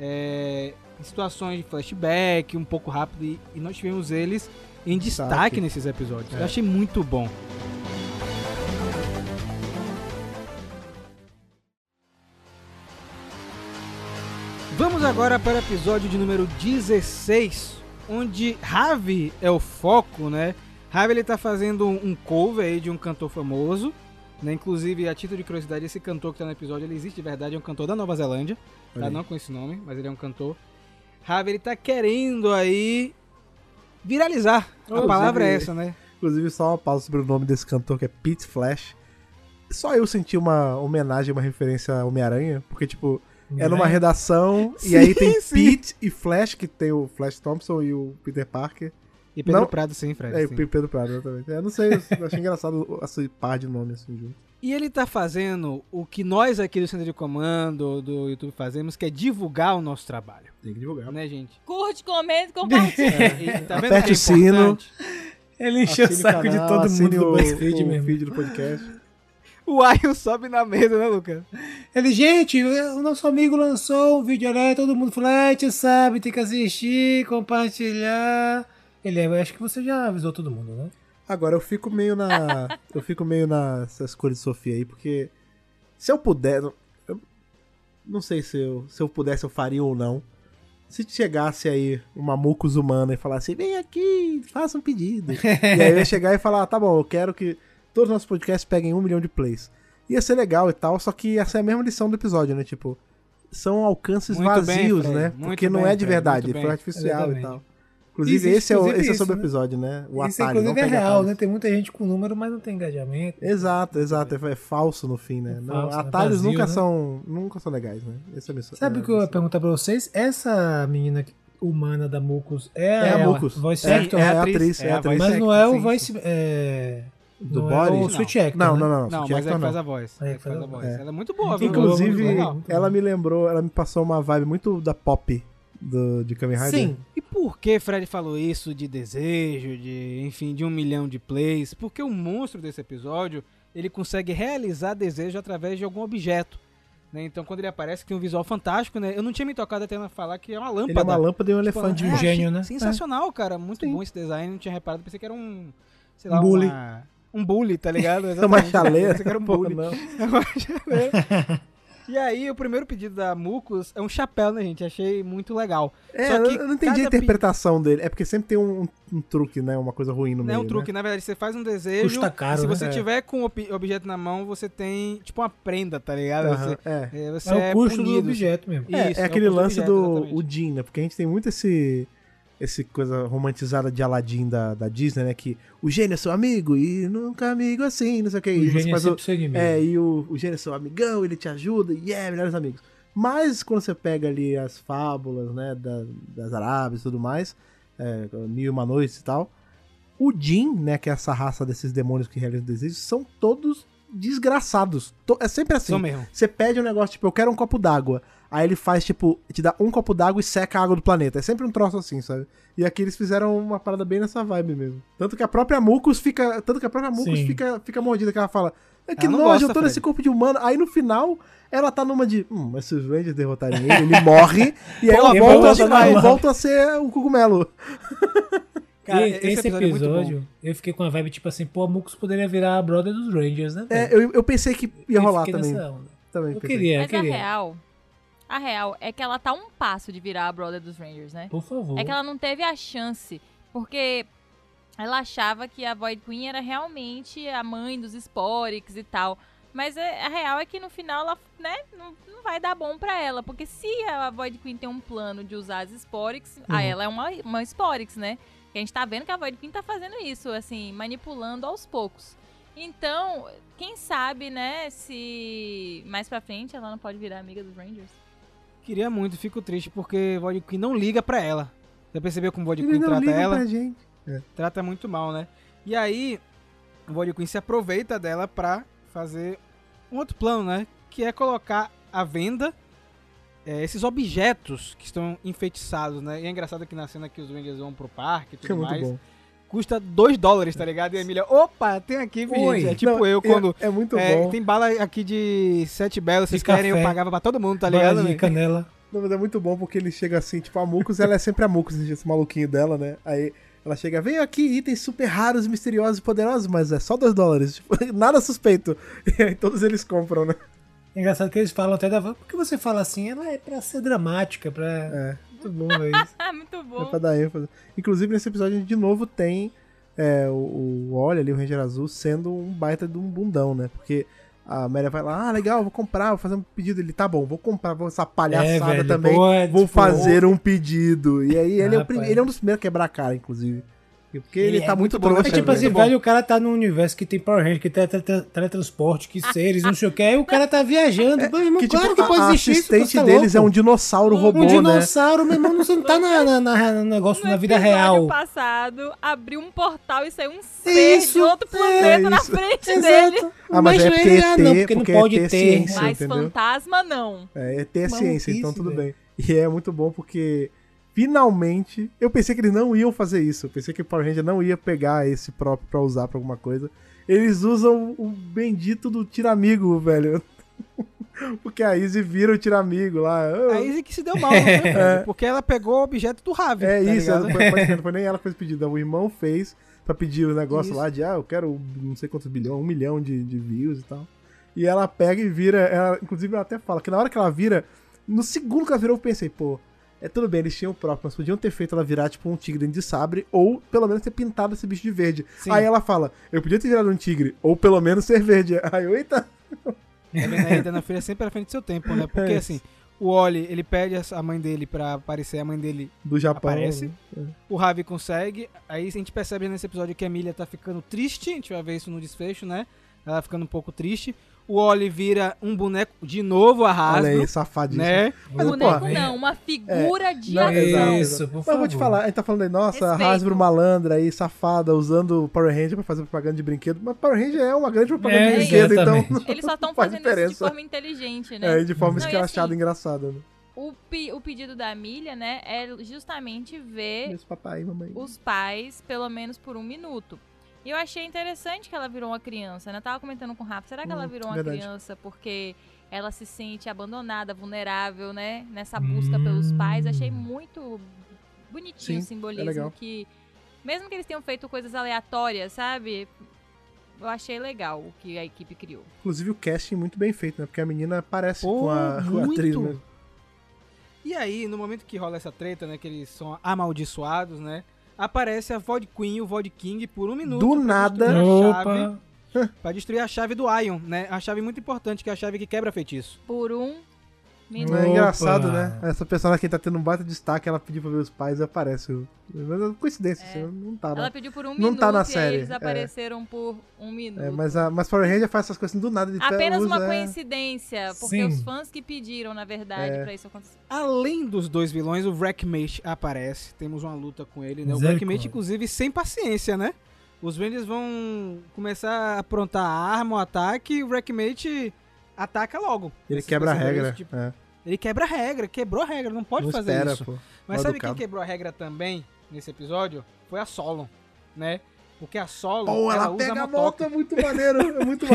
em situações de flashback, um pouco rápido. E nós tivemos eles em destaque nesses episódios. Eu achei muito bom. Vamos agora para o episódio de número 16. Onde Ravi é o foco, né? Ravi, ele tá fazendo um cover aí de um cantor famoso, né? Inclusive, a título de curiosidade, esse cantor que tá no episódio, ele existe de verdade, é um cantor da Nova Zelândia, tá? Não com esse nome, mas ele é um cantor. Ravi, ele tá querendo aí viralizar, a palavra é essa, né? Inclusive, só uma pausa sobre o nome desse cantor, que é Pete Flash. Só eu senti uma homenagem, uma referência a Homem-Aranha, porque, tipo, é numa redação, e aí tem Pete e Flash, que tem o Flash Thompson e o Peter Parker. E Pedro Prado, sim, Fred. É, sim. Pedro Prado, exatamente. Eu não sei, eu achei engraçado esse par de nome assim junto. E ele tá fazendo o que nós aqui do Centro de Comando, do YouTube, fazemos, que é divulgar o nosso trabalho. Tem que divulgar. Né, gente? Curte, comenta e compartilha. Tá vendo? Aperte o sino. Ele encheu o saco de todo mundo do BuzzFeed mesmo. O vídeo do podcast. O Aiyon sobe na mesa, né, Lucas? Ele, gente, o nosso amigo lançou um vídeo, né? Todo mundo falou, sabe, tem que assistir, compartilhar... Ele eu acho que você já avisou todo mundo, né? Agora eu fico meio na... eu fico meio nessas cores de Sofia aí, porque se eu puder... Eu não sei se eu pudesse, eu faria ou não. Se chegasse aí uma Mucus humana e falasse, vem aqui, faça um pedido. E aí eu ia chegar e falar, tá bom, eu quero que todos os nossos podcasts peguem 1 milhão de plays. Ia ser legal e tal, só que essa é a mesma lição do episódio, né? Tipo, são alcances muito vazios, bem, né? Porque não é de verdade, foi artificial exatamente. E tal. Inclusive, esse é sobre o episódio, né? O isso, atalho, inclusive, não é real, atalhos. Né? Tem muita gente com número, mas não tem engajamento. Exato. É falso no fim, né? Falso, atalhos vazio, nunca são legais, né? Essa missão. Sabe o que eu ia perguntar pra vocês? Essa menina humana da Mucus é a Mucus. Voice actor. É a atriz. Mas não é o voice... Do Boris? O Switch Actor. Não, mas ela faz a voz. Ela é muito boa. Inclusive, ela me lembrou, ela me passou uma vibe muito da Pop. De Kamen Rider. Sim. E por que Fred falou isso de desejo, de 1 milhão de plays? Porque o monstro desse episódio, ele consegue realizar desejo através de algum objeto, né? Então, quando ele aparece, tem um visual fantástico, né? Eu não tinha me tocado até falar que é uma lâmpada. Ele é uma lâmpada e um elefante, um gênio, né? Sensacional, cara. Muito bom esse design. Não tinha reparado. Pensei que era um... Sei lá, um bully. Um bully, tá ligado? É uma chaleira. Pensei que era um bully. Não. É uma chaleira. E aí, o primeiro pedido da Mucus é um chapéu, né, gente? Achei muito legal. Só que eu não entendi a interpretação dele. É porque sempre tem um truque, né? Uma coisa ruim no meio, é um truque, né? Na verdade, você faz um desejo... Custa caro, se você tiver com o objeto na mão, você tem, tipo, uma prenda, tá ligado? Você é o custo punido. Do objeto mesmo. Isso, é aquele lance do Jean, né? Porque a gente tem muito esse coisa romantizada de Aladdin da Disney, né? Que o gênio é seu amigo e nunca amigo assim, não sei o que. O gênio é sempre seu inimigo. E o gênio é seu amigão, ele te ajuda, melhores amigos. Mas quando você pega ali as fábulas, né? Das Arábias e tudo mais, Mil e Uma Noites e tal, o Jinn, né? Que é essa raça desses demônios que realizam desejos, são todos desgraçados. É sempre assim. Mesmo. Você pede um negócio, tipo, eu quero um copo d'água. Aí ele faz, tipo, te dá um copo d'água e seca a água do planeta. É sempre um troço assim, sabe? E aqui eles fizeram uma parada bem nessa vibe mesmo. Tanto que a própria Mucus fica... fica mordida, que ela fala... Que nojo, eu tô nesse corpo de humano. Aí no final, ela tá numa de... mas se os Rangers derrotarem ele morre. E aí ela volta a ser o cogumelo. Cara, esse episódio, eu fiquei com uma vibe tipo assim... Pô, a Mucus poderia virar a brother dos Rangers, né? É, eu pensei que ia rolar também. Eu queria. A real é que ela tá um passo de virar a brother dos Rangers, né? Por favor. É que ela não teve a chance, porque ela achava que a Void Queen era realmente a mãe dos Sporex e tal. Mas a real é que no final ela, né, não vai dar bom pra ela, porque se a Void Queen tem um plano de usar as Sporex, aí ela é uma Sporex, né? Que a gente tá vendo que a Void Queen tá fazendo isso, assim, manipulando aos poucos. Então, quem sabe, né, se mais pra frente ela não pode virar amiga dos Rangers. Queria muito, fico triste, porque Void Queen não liga pra ela. Já percebeu como o Void Queen trata ela? Pra gente. É. Trata muito mal, né? E aí, o Void Queen se aproveita dela pra fazer um outro plano, né? Que é colocar à venda esses objetos que estão enfeitiçados, né? E é engraçado que na cena que os Rangers vão pro parque e tudo mais... Bom. Custa $2, tá ligado? E a Amelia, opa, tem aqui, gente. É tipo eu quando... É muito bom. Tem bala aqui de 7 belas, vocês querem, eu pagava pra todo mundo, tá ligado? Bala de canela. Não, mas é muito bom porque ele chega assim, tipo, a Mucus, ela é sempre a Mucus, esse maluquinho dela, né? Aí ela chega, vem aqui, itens super raros, misteriosos e poderosos, mas é só $2. Tipo, nada suspeito. E aí todos eles compram, né? É engraçado que eles falam até da... Por que você fala assim? Ela é pra ser dramática, pra... Muito bom, é isso. Muito bom. É pra dar ênfase. Inclusive, nesse episódio, a gente de novo tem o Ollie ali, o Ranger Azul, sendo um baita de um bundão, né? Porque a Amelia vai lá, legal, vou comprar, vou fazer um pedido. Ele, tá bom, vou comprar, vou essa palhaçada velho, também, vou fazer um pedido. E aí ele é um dos primeiros a quebrar a cara, inclusive. Porque ele tá muito bom. É tipo assim, velho, o cara tá num universo que tem Power Rangers, que tem teletransporte, que seres, não sei o que, aí o cara tá viajando. Meu irmão, claro que pode existir isso. O assistente deles é um dinossauro robô, né? Um dinossauro, meu irmão, não tá no negócio, na vida real. No passado, abriu um portal e saiu um ser de outro planeta na frente dele. Ah, mas é porque não pode ter. Mas fantasma, não. É ET é ciência, então tudo bem. E é muito bom porque... Finalmente, eu pensei que eles não iam fazer isso. Eu pensei que o Power Ranger não ia pegar esse próprio pra usar pra alguma coisa. Eles usam o bendito do Tiramigo, velho. Porque a Izzy vira o Tiramigo lá. A Izzy que se deu mal, né? Porque ela pegou o objeto do Ravi. Isso, não foi nem ela que fez o pedido. O irmão fez pra pedir o negócio lá de, eu quero não sei quantos bilhões, 1 milhão de views e tal. E ela pega e vira, inclusive ela até fala que na hora que ela vira, no segundo que ela virou, eu pensei, pô, tudo bem, eles tinham o próprio, mas podiam ter feito ela virar tipo um tigre de sabre, ou pelo menos ter pintado esse bicho de verde. Sim. Aí ela fala, eu podia ter virado um tigre, ou pelo menos ser verde. Aí eu, eita! A Dana Fury é sempre à frente do seu tempo, né? Porque assim, o Ollie, ele pede a mãe dele pra aparecer, a mãe dele do Japão, aparece. O Ravi consegue, aí a gente percebe nesse episódio que a Amelia tá ficando triste, a gente vai ver isso no desfecho, né? Ela ficando um pouco triste. O Ollie vira um boneco de novo, a Hasbro. Olha aí, safadíssimo. Né? Mas, boneco não, uma figura de ação. Isso, por favor. Mas eu vou te falar, a gente tá falando aí, nossa, respeito. Hasbro malandra aí, safada, usando o Power Ranger pra fazer propaganda de brinquedo. Mas Power Ranger é uma grande propaganda de brinquedo, então... Eles só estão fazendo isso de forma inteligente, né? De forma escrachada, assim, engraçada, né? O pedido da Amelia, né, é justamente ver papai, mamãe, os pais, pelo menos por 1 minuto. E eu achei interessante que ela virou uma criança, né? Eu tava comentando com o Rafa, será que ela virou uma criança porque ela se sente abandonada, vulnerável, né? Nessa busca pelos pais. Achei muito bonitinho o simbolismo que... Mesmo que eles tenham feito coisas aleatórias, sabe? Eu achei legal o que a equipe criou. Inclusive o casting muito bem feito, né? Porque a menina parece com a atriz mesmo. E aí, no momento que rola essa treta, né? Que eles são amaldiçoados, né? Aparece a Void Queen e o Void King por 1 minuto. Do nada. Pra destruir a chave do Aiyon, né? A chave muito importante, que é a chave que quebra feitiço. Por 1 minuto. É engraçado, né? Essa personagem que tá tendo um baita destaque, ela pediu pra ver os pais e aparece. Mas coincidência, assim, não tá. Ela pediu por 1 minuto, tá na série. E eles apareceram por 1 minuto. Mas Power Ranger faz essas coisas assim, do nada. Apenas uma coincidência, porque os fãs que pediram, na verdade, pra isso acontecer. Além dos dois vilões, o Wreckmate aparece. Temos uma luta com ele, né? O Wreckmate, inclusive, sem paciência, né? Os Rangers vão começar a aprontar a arma, o ataque, e o Wreckmate ataca logo. Ele quebra a regra. Tipo, é. Ele quebra a regra, quebrou a regra, não pode fazer isso. Pô. Mas sabe quem quebrou a regra também nesse episódio? Foi a Solon, né? Porque a Solon, pô, ela usa pega a moto, é muito maneiro isso,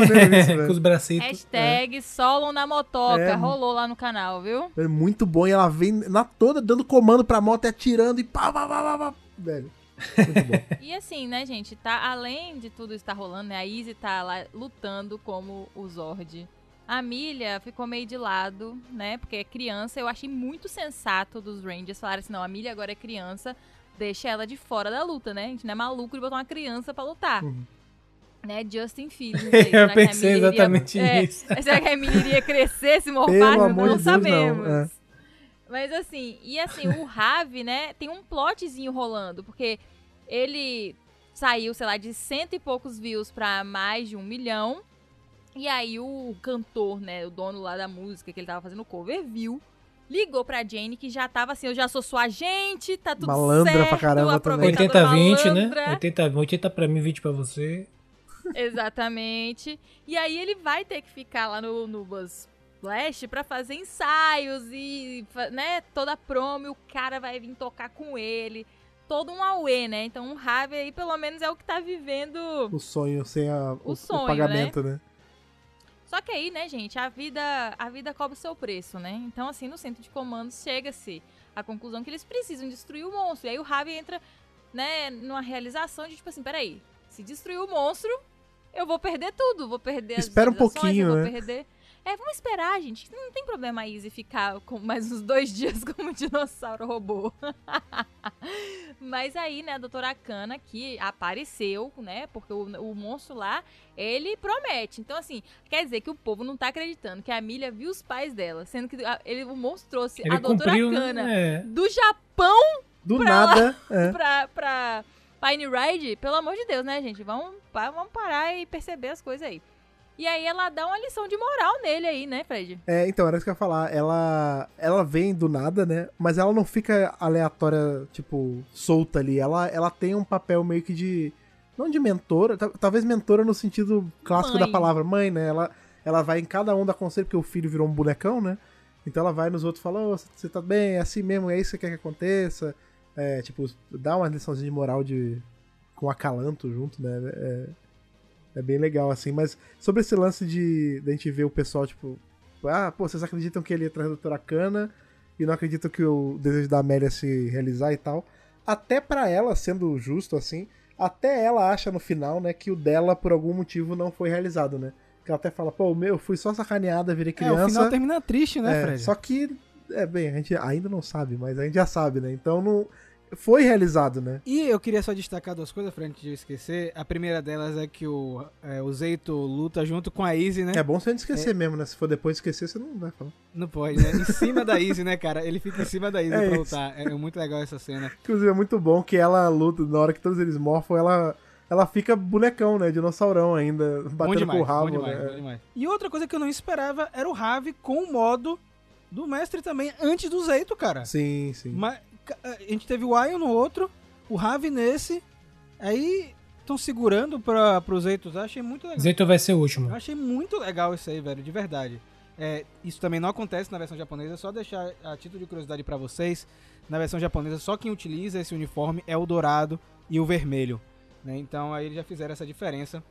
velho. Com os bracitos. Hashtag Solon na motoca, rolou lá no canal, viu? É muito bom, e ela vem na toda dando comando pra moto, e atirando e pá, pá, pá, pá, pá. Velho, muito bom. E assim, né, gente, tá, além de tudo isso tá rolando, né, a Izzy tá lá lutando como o Zord. A Amelia ficou meio de lado, né, porque é criança. Eu achei muito sensato dos Rangers falarem assim, não, a Amelia agora é criança, deixa ela de fora da luta, né? A gente não é maluco de botar uma criança pra lutar. Né? Justin Fields. Eu pensei exatamente nisso. Será que a Amelia iria crescer, se morfar? Não sabemos. Não. É. Mas assim, e assim, o Ravi, né? Tem um plotzinho rolando, porque ele saiu, sei lá, de 100 e poucos views pra mais de 1 milhão. E aí o cantor, né? O dono lá da música que ele tava fazendo cover, viu. Ligou pra Jane, que já tava assim, eu já sou sua gente, tá tudo malandra certo. Pra caramba também. 80-20, né? 80 pra mim, 20 pra você. Exatamente. E aí ele vai ter que ficar lá no Buzz Blast pra fazer ensaios e, né, toda a promo, o cara vai vir tocar com ele. Todo um auê, né? Então o Harvey aí, pelo menos, é o que tá vivendo... O sonho, sem o pagamento, né? Só que aí, né, gente, a vida cobra o seu preço, né? Então, assim, no centro de comandos chega-se à conclusão que eles precisam destruir o monstro. E aí o Ravi entra, né, numa realização de, tipo assim, peraí, se destruir o monstro, eu vou perder tudo. Vou perder as espera um pouquinho, vou, né? Perder... É, vamos esperar, gente. Não tem problema a Izzy ficar com mais uns 2 dias como um dinossauro robô. Mas aí, né, a doutora Akana que apareceu, né, porque o monstro lá, ele promete. Então, assim, quer dizer que o povo não tá acreditando que a Amelia viu os pais dela, sendo que o monstro trouxe ele a doutora Akana, né? Do Japão do pra nada lá, pra Pine Ride. Pelo amor de Deus, né, gente? Vamos parar e perceber as coisas aí. E aí ela dá uma lição de moral nele aí, né, Fred? É, então, era isso que eu ia falar. Ela vem do nada, né? Mas ela não fica aleatória, tipo, solta ali. Ela tem um papel meio que de... Não de mentora, talvez mentora no sentido clássico da palavra mãe, né? Ela vai em cada um dar conselho, porque o filho virou um bonecão, né? Então ela vai nos outros e fala, ô, você tá bem, é assim mesmo, é isso que quer que aconteça. É, tipo, dá uma liçãozinha de moral com acalanto junto, né? É bem legal, assim, mas sobre esse lance de a gente ver o pessoal, tipo, ah, pô, vocês acreditam que ele ia atrás da doutora Akana e não acreditam que o desejo da Amelia se realizar e tal. Até pra ela, sendo justo, assim, até ela acha no final, né, que o dela, por algum motivo, não foi realizado, né? Que ela até fala, pô, eu fui só sacaneada, virei criança. É, o final termina triste, né, Fred? Só que, bem, a gente ainda não sabe, mas a gente já sabe, né? Então não... Foi realizado, né? E eu queria só destacar 2 coisas, pra antes de eu esquecer. A primeira delas é que o Zayto luta junto com a Izzy, né? É bom você não esquecer mesmo, né? Se for depois esquecer, você não vai falar. Não pode, né? Em cima da Izzy, né, cara? Ele fica em cima da Izzy pra lutar. É muito legal essa cena. Inclusive, é muito bom que ela luta, na hora que todos eles morfam, ela fica bonecão, né? Dinossaurão ainda, batendo demais, com o rabo. Demais, né? Demais. E outra coisa que eu não esperava era o Ravi com o modo do mestre também, antes do Zayto, cara. Sim, sim. Mas... A gente teve o Aiyon no outro, o Ravi nesse, aí estão segurando pro Zayto usar, achei muito legal. Zayto vai ser o último. Eu achei muito legal isso aí, velho, de verdade. Isso também não acontece na versão japonesa, só deixar a título de curiosidade pra vocês, na versão japonesa só quem utiliza esse uniforme é o dourado e o vermelho, né? Então aí eles já fizeram essa diferença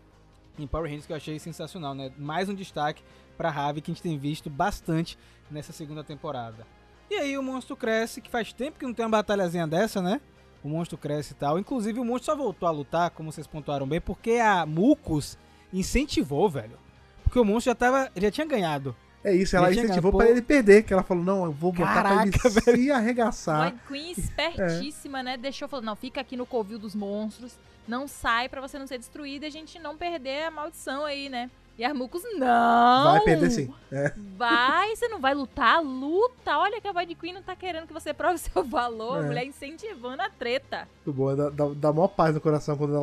em Power Rangers, que eu achei sensacional, né? Mais um destaque pra Ravi, que a gente tem visto bastante nessa segunda temporada. E aí o monstro cresce, que faz tempo que não tem uma batalhazinha dessa, né? O monstro cresce e tal. Inclusive o monstro só voltou a lutar, como vocês pontuaram bem, porque a Mucus incentivou, velho. Porque o monstro já tinha ganhado. É isso, ela incentivou pra ele perder, que ela falou, não, eu vou botar pra ele velho. Se arregaçar. Void Queen espertíssima, né? Deixou, falou, não, fica aqui no covil dos monstros, não sai pra você não ser destruída e a gente não perder a maldição aí, né? E a Mucus, não! Vai perder sim. Vai, você não vai lutar? Luta! Olha que a Void Queen não tá querendo que você prove seu valor. A mulher incentivando a treta. Muito boa, dá maior paz no coração quando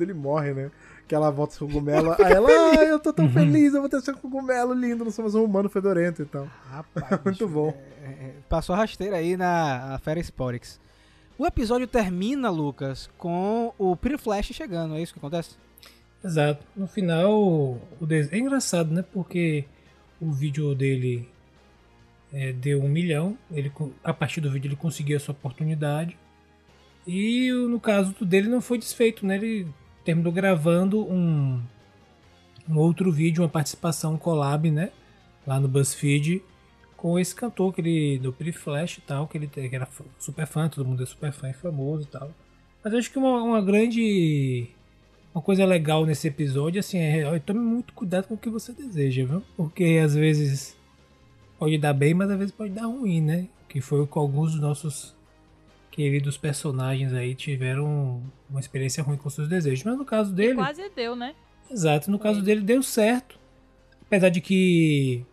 ele morre, né? Que ela volta com o cogumelo. Aí ela, eu tô tão feliz, eu vou ter seu cogumelo lindo, não sou mais um humano fedorento e tal. Rapaz, muito bom. Passou a rasteira aí na Fera Sporex. O episódio termina, Lucas, com o Pretty Flash chegando, é isso que acontece? Exato. No final, o desenho... é engraçado, né? Porque o vídeo dele deu 1 milhão. Ele, a partir do vídeo ele conseguiu a sua oportunidade. E no caso dele não foi desfeito, né? Ele terminou gravando um outro vídeo, uma participação, um collab, né? Lá no BuzzFeed, com esse cantor que ele do Pretty Flash e tal, que era super fã, todo mundo é super fã e famoso e tal. Mas eu acho que uma coisa legal nesse episódio, assim, tome muito cuidado com o que você deseja, viu? Porque às vezes pode dar bem, mas às vezes pode dar ruim, né? Que foi o que alguns dos nossos queridos personagens aí tiveram uma experiência ruim com seus desejos. Mas no caso dele... quase deu, né? Exato, no caso dele deu certo. Apesar de que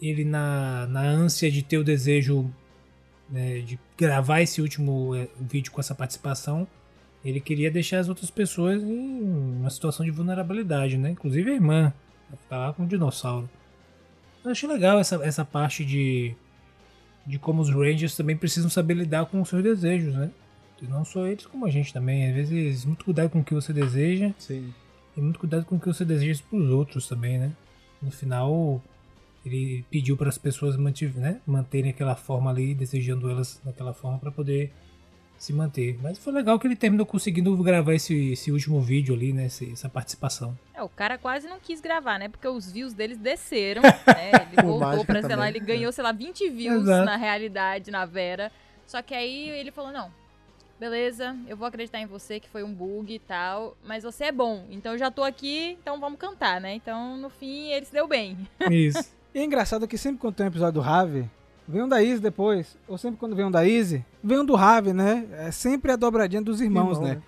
ele, na ânsia de ter o desejo, né, de gravar esse último vídeo com essa participação, ele queria deixar as outras pessoas em uma situação de vulnerabilidade, né? Inclusive a irmã, ela tá lá com um dinossauro. Eu achei legal essa parte de como os Rangers também precisam saber lidar com os seus desejos, né? E não só eles, como a gente também. Às vezes, muito cuidado com o que você deseja. Sim. E muito cuidado com o que você deseja para os outros também, né? No final, ele pediu para as pessoas manterem aquela forma ali, desejando elas daquela forma para poder se manter. Mas foi legal que ele terminou conseguindo gravar esse último vídeo ali, né? Essa participação. O cara quase não quis gravar, né? Porque os views deles desceram, né? Ele voltou pra, sei lá, ele ganhou, sei lá, 20 views. Exato. Na realidade, na Vera. Só que aí ele falou, não, beleza, eu vou acreditar em você que foi um bug e tal, mas você é bom, então eu já tô aqui, então vamos cantar, né? Então, no fim, ele se deu bem. Isso. E é engraçado que sempre quando tem um episódio do Ravi, vem um da Izzy depois, ou sempre quando vem um da Izzy, vem um do Ravi, né? É sempre a dobradinha dos irmãos, né?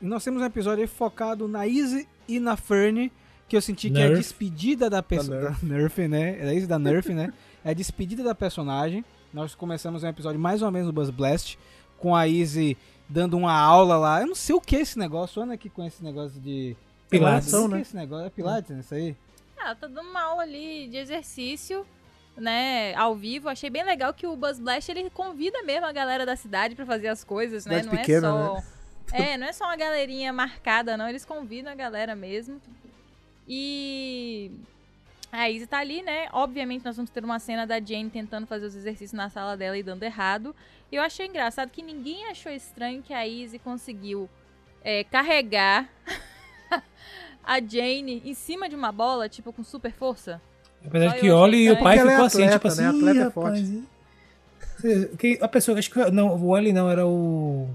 E nós temos um episódio aí focado na Izzy e na Fern, que eu senti que é a despedida da personagem. Nerf, né? É a Izzy da Nerf, né? É a despedida da personagem. Nós começamos um episódio mais ou menos do Buzz Blast, com a Izzy dando uma aula lá. Eu não sei o que é esse negócio. Ana que conhece esse negócio de Pilates, né? O que é esse negócio? É Pilates, né? Isso aí? Ah, tá dando uma aula ali de exercício, né, ao vivo. Achei bem legal que o Buzz Blast, ele convida mesmo a galera da cidade pra fazer as coisas, né? Não pequena, é só... né? Não é só uma galerinha marcada, não. Eles convidam a galera mesmo. E a Izzy tá ali, né? Obviamente nós vamos ter uma cena da Jane tentando fazer os exercícios na sala dela e dando errado. E eu achei engraçado que ninguém achou estranho que a Izzy conseguiu carregar a Jane em cima de uma bola, tipo, com super força. Apesar de que Ollie e o pai ficou assim, tipo assim, atleta forte. A pessoa, acho que não, o Ollie não, era o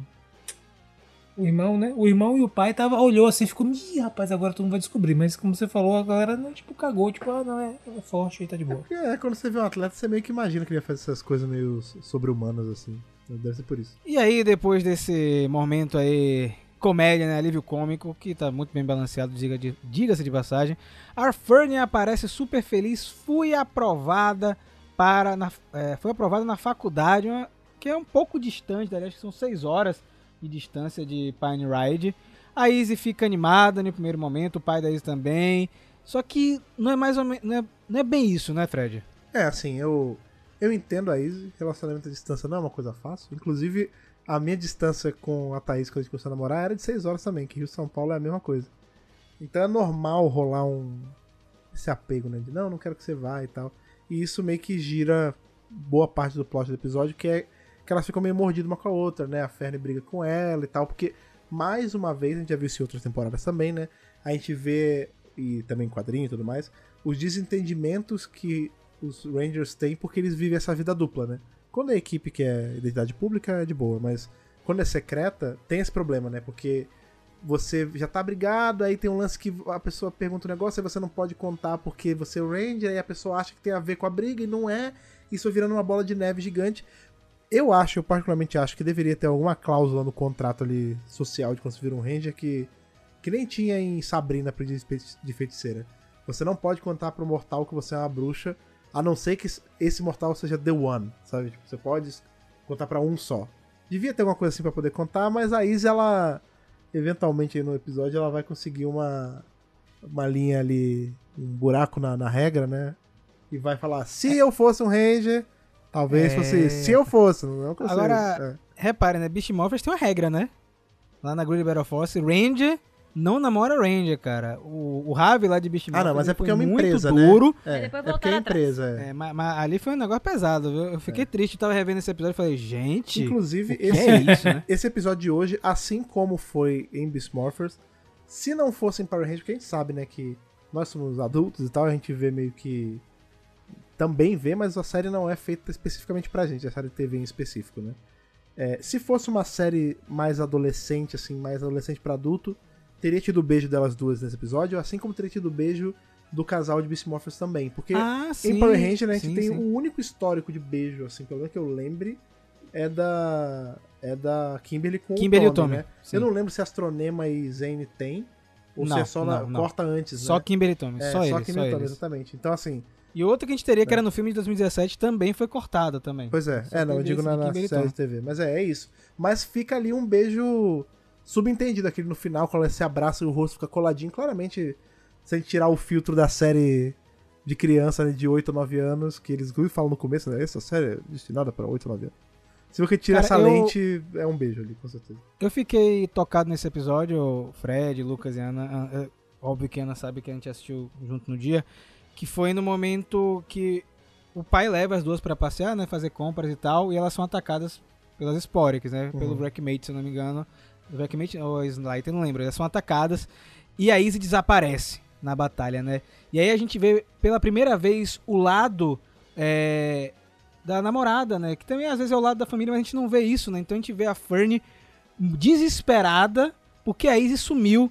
irmão, né? O irmão e o pai olhou assim, ficou, ih, rapaz, agora todo mundo vai descobrir. Mas como você falou, a galera não, tipo, cagou, tipo, não, é forte, aí tá de boa. É, quando você vê um atleta, você meio que imagina que ele ia fazer essas coisas meio sobre-humanas, assim. Deve ser por isso. E aí, depois desse momento aí, comédia, né, alívio cômico, que tá muito bem balanceado, diga-se de passagem, a Fern aparece super feliz, foi aprovada na faculdade, que é um pouco distante, acho que são 6 horas, de distância de Pine Ride. A Izzy fica animada no primeiro momento, o pai da Izzy também. Só que não é mais ou menos, não é bem isso, né, Fred? É, assim, eu entendo a Izzy, relacionamento à distância não é uma coisa fácil. Inclusive, a minha distância com a Thaís, quando a gente começou a namorar, era de 6 horas também, que Rio-São Paulo é a mesma coisa. Então é normal rolar esse apego, né, de não quero que você vá e tal. E isso meio que gira boa parte do plot do episódio, que é que elas ficam meio mordidas uma com a outra, né? A Fern briga com ela e tal, porque, mais uma vez, a gente já viu isso em outras temporadas também, né? A gente vê, e também em quadrinho e tudo mais, os desentendimentos que os Rangers têm porque eles vivem essa vida dupla, né? Quando é equipe que é identidade pública, é de boa, mas quando é secreta, tem esse problema, né? Porque você já tá brigado, aí tem um lance que a pessoa pergunta um negócio e você não pode contar porque você é o Ranger, aí a pessoa acha que tem a ver com a briga e não é, isso virando uma bola de neve gigante. Eu particularmente acho que deveria ter alguma cláusula no contrato ali social de quando você vira um Ranger que nem tinha em Sabrina, Aprendiz de Feiticeira. Você não pode contar pro mortal que você é uma bruxa, a não ser que esse mortal seja The One, sabe? Você pode contar pra um só. Devia ter alguma coisa assim pra poder contar, mas a Izzy, ela, eventualmente aí no episódio, ela vai conseguir uma linha ali, um buraco na regra, né? E vai falar, se eu fosse um Ranger... Talvez fosse, se eu fosse, não consigo. Agora, reparem, né? Beast Morphers tem uma regra, né? Lá na Great Battle Force, Ranger não namora Ranger, cara. O Ravi lá de Beast Morphers... Ah, não, mas é porque é uma empresa, duro, né? É porque é empresa, é. Mas ali foi um negócio pesado, viu? Eu fiquei triste, eu tava revendo esse episódio e falei, gente... Inclusive, esse episódio de hoje, assim como foi em Beast Morphers, se não fosse em Power Rangers, porque a gente sabe, né, que nós somos adultos e tal, a gente vê meio que... Também vê, mas a série não é feita especificamente pra gente, a série de TV em específico, né? É, se fosse uma série mais adolescente, assim, mais adolescente pra adulto, teria tido o beijo delas duas nesse episódio, assim como teria tido o beijo do casal de Beast Morphers também. Porque em Power Rangers, né, a gente tem o único histórico de beijo, assim, pelo menos que eu lembre, é da Kimberly com o Tommy, né? Sim. Eu não lembro se Astronema e Zane tem, ou não, se é só não. Corta antes, só né? Kimberly e Tommy, só eles. Só Kimberly e Tommy, exatamente. Então, assim... E outra que a gente teria, que era no filme de 2017, também foi cortada também. Pois é, não, eu digo na série de TV. Mas é isso. Mas fica ali um beijo subentendido, aquele no final, quando ela se abraça e o rosto fica coladinho. Claramente, se a gente tirar o filtro da série de criança, né, de 8 ou 9 anos, que eles falam no começo, né? Essa série é destinada para 8 ou 9 anos. Se você tira essa lente, é um beijo ali, com certeza. Eu fiquei tocado nesse episódio, Fred, Lucas e Ana. Óbvio que a Ana sabe que a gente assistiu junto no dia. Que foi no momento que o pai leva as duas pra passear, né? Fazer compras e tal. E elas são atacadas pelas Sporex, né? Pelo Wreckmate, se eu não me engano. Wreckmate ou Slight, eu não lembro. Elas são atacadas. E a Izzy desaparece na batalha, né? E aí a gente vê pela primeira vez o lado da namorada, né? Que também às vezes é o lado da família, mas a gente não vê isso, né? Então a gente vê a Fern desesperada porque a Izzy sumiu.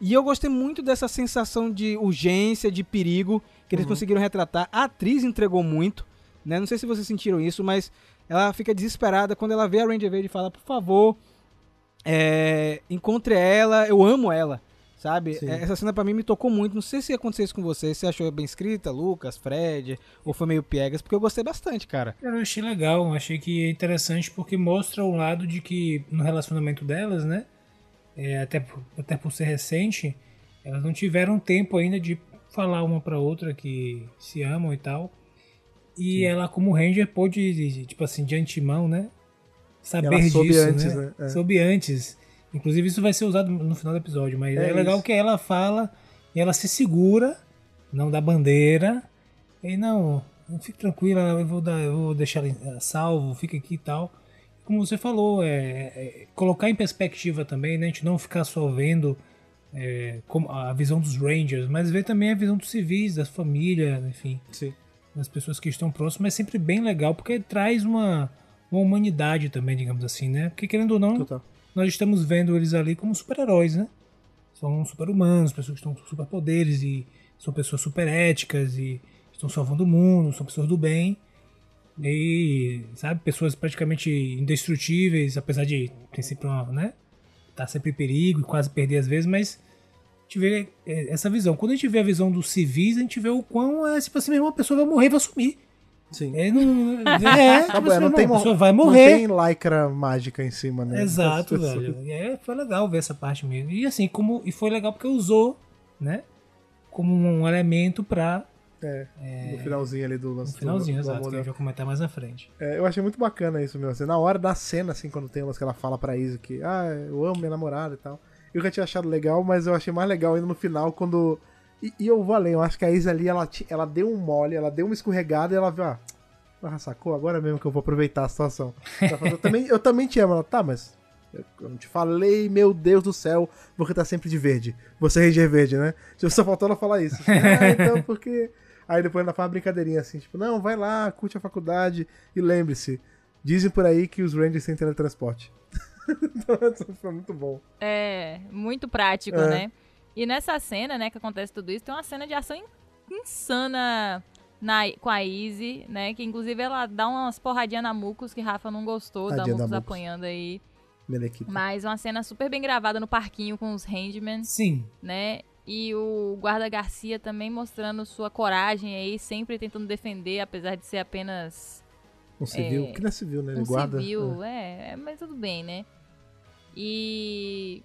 E eu gostei muito dessa sensação de urgência, de perigo... que eles conseguiram retratar. A atriz entregou muito, né? Não sei se vocês sentiram isso, mas ela fica desesperada quando ela vê a Ranger Verde e fala, por favor, encontre ela, eu amo ela, sabe? Sim. Essa cena pra mim me tocou muito, não sei se aconteceu isso com vocês, você achou bem escrita, Lucas, Fred, ou foi meio piegas, porque eu gostei bastante, cara. Eu achei legal, achei que é interessante porque mostra o lado de que no relacionamento delas, né? Até por ser recente, elas não tiveram tempo ainda de falar uma pra outra que se amam e tal. E ela, como Ranger, pôde, tipo assim, de antemão, né? Saber disso, antes, né? Soube antes. Inclusive, isso vai ser usado no final do episódio. Mas é legal isso. Que ela fala e ela se segura, não dá bandeira. E não fique tranquila, eu vou deixar ela salvo, fica aqui e tal. Como você falou, colocar em perspectiva também, né? A gente não ficar só vendo... como a visão dos Rangers, mas ver também a visão dos civis, das famílias, enfim, sim, das pessoas que estão próximas, é sempre bem legal, porque traz uma humanidade também, digamos assim, né? Porque querendo ou não, total, nós estamos vendo eles ali como super-heróis, né? São super-humanos, pessoas que estão com superpoderes e são pessoas super-éticas e estão salvando o mundo, são pessoas do bem e, sabe, pessoas praticamente indestrutíveis, apesar de ter sempre uma, né? Tá sempre em perigo e quase perder às vezes, mas a gente vê essa visão. Quando a gente vê a visão dos civis, a gente vê o quão tipo assim, uma pessoa vai morrer e vai sumir. Sim. Uma pessoa vai morrer. Não tem lycra mágica em cima, né? Exato, velho. Foi legal ver essa parte mesmo. E assim, e foi legal porque usou, né? Como um elemento pra... no finalzinho ali do lance. No finalzinho, exato, que a gente vai comentar mais na frente. Eu achei muito bacana isso, meu. Assim, na hora da cena, assim, quando tem umas que ela fala pra Izzy que, eu amo minha namorada e tal. Eu já tinha achado legal, mas eu achei mais legal ainda no final, quando... E eu vou além, eu acho que a Izzy ali, ela deu um mole, ela deu uma escorregada e ela viu, sacou? Agora mesmo que eu vou aproveitar a situação. Ela falou, eu também te amo. Ela, mas... Eu não te falei, meu Deus do céu, porque tá sempre de verde. Você é Ranger Verde, né? Só faltou ela falar isso. Então, porque... Aí depois ela faz uma brincadeirinha assim, tipo, não, vai lá, curte a faculdade e lembre-se, dizem por aí que os Rangers têm teletransporte. Então, foi muito bom. Muito prático, né? E nessa cena, né, que acontece tudo isso, tem uma cena de ação insana com a Izzy, né? Que inclusive ela dá umas porradinhas na Mucus, que Rafa não gostou, da Mucus apanhando aí. Mas uma cena super bem gravada no parquinho com os Rangemen. Sim. Né? E o guarda Garcia também mostrando sua coragem aí, sempre tentando defender, apesar de ser apenas... Um civil. Que não é civil, né? Ele guarda. Civil, mas tudo bem, né? E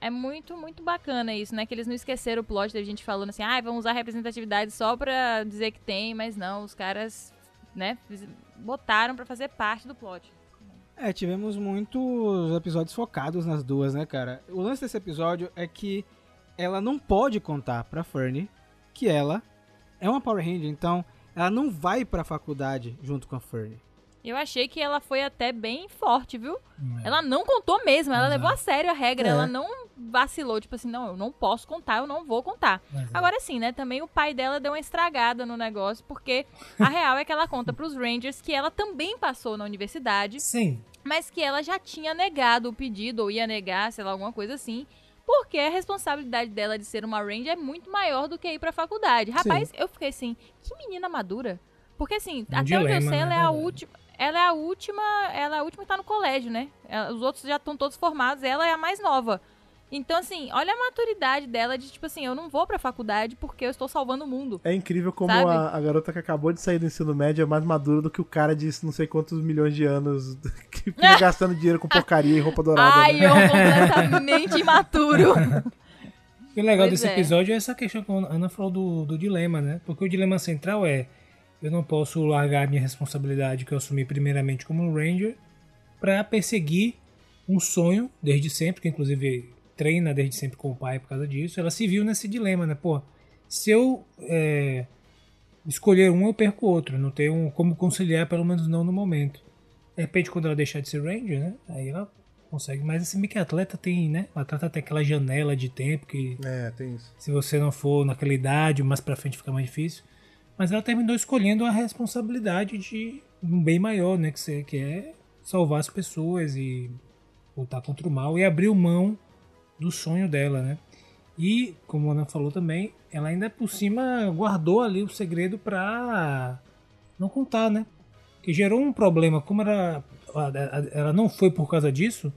é muito, muito bacana isso, né? Que eles não esqueceram o plot da gente falando assim, vamos usar representatividade só pra dizer que tem, mas não, os caras, né? Botaram pra fazer parte do plot. É, tivemos muitos episódios focados nas duas, né, cara? O lance desse episódio é que ela não pode contar pra Fern que ela é uma Power Ranger, então ela não vai pra faculdade junto com a Fern. Eu achei que ela foi até bem forte, viu? É. Ela não contou mesmo, ela levou a sério a regra, ela não vacilou, tipo assim, não, eu não posso contar, eu não vou contar. É. Agora sim, né, também o pai dela deu uma estragada no negócio, porque a real é que ela conta pros Rangers que ela também passou na universidade, sim, mas que ela já tinha negado o pedido, ou ia negar, sei lá, alguma coisa assim, porque a responsabilidade dela de ser uma Ranger é muito maior do que ir pra faculdade. Rapaz, sim, eu fiquei assim, que menina madura. Porque assim, um até dilema, onde eu sei, ela é a última... Ela é a última que tá no colégio, né? Os outros já estão todos formados, ela é a mais nova. Então, assim, olha a maturidade dela de, tipo assim, eu não vou pra faculdade porque eu estou salvando o mundo. É incrível como a garota que acabou de sair do ensino médio é mais madura do que o cara de não sei quantos milhões de anos que fica gastando dinheiro com porcaria e roupa dourada. Ai, né? Eu completamente imaturo. E o legal desse episódio é essa questão que a Ana falou do dilema, né? Porque o dilema central é: eu não posso largar a minha responsabilidade que eu assumi primeiramente como Ranger para perseguir um sonho desde sempre, que inclusive treina desde sempre com o pai por causa disso. Ela se viu nesse dilema, né? Pô, se eu escolher um, eu perco o outro. Não tem como conciliar, pelo menos não no momento. De repente, quando ela deixar de ser Ranger, né? Aí ela consegue. Mas assim, que atleta tem, né? O atleta tem aquela janela de tempo que... É, tem isso. Se você não for naquela idade, mais pra frente fica mais difícil. Mas ela terminou escolhendo a responsabilidade de um bem maior, né? Que é salvar as pessoas e lutar contra o mal. E abriu mão do sonho dela, né? E, como a Ana falou também, ela ainda por cima guardou ali o segredo pra não contar, né? Que gerou um problema. Como ela não foi por causa disso,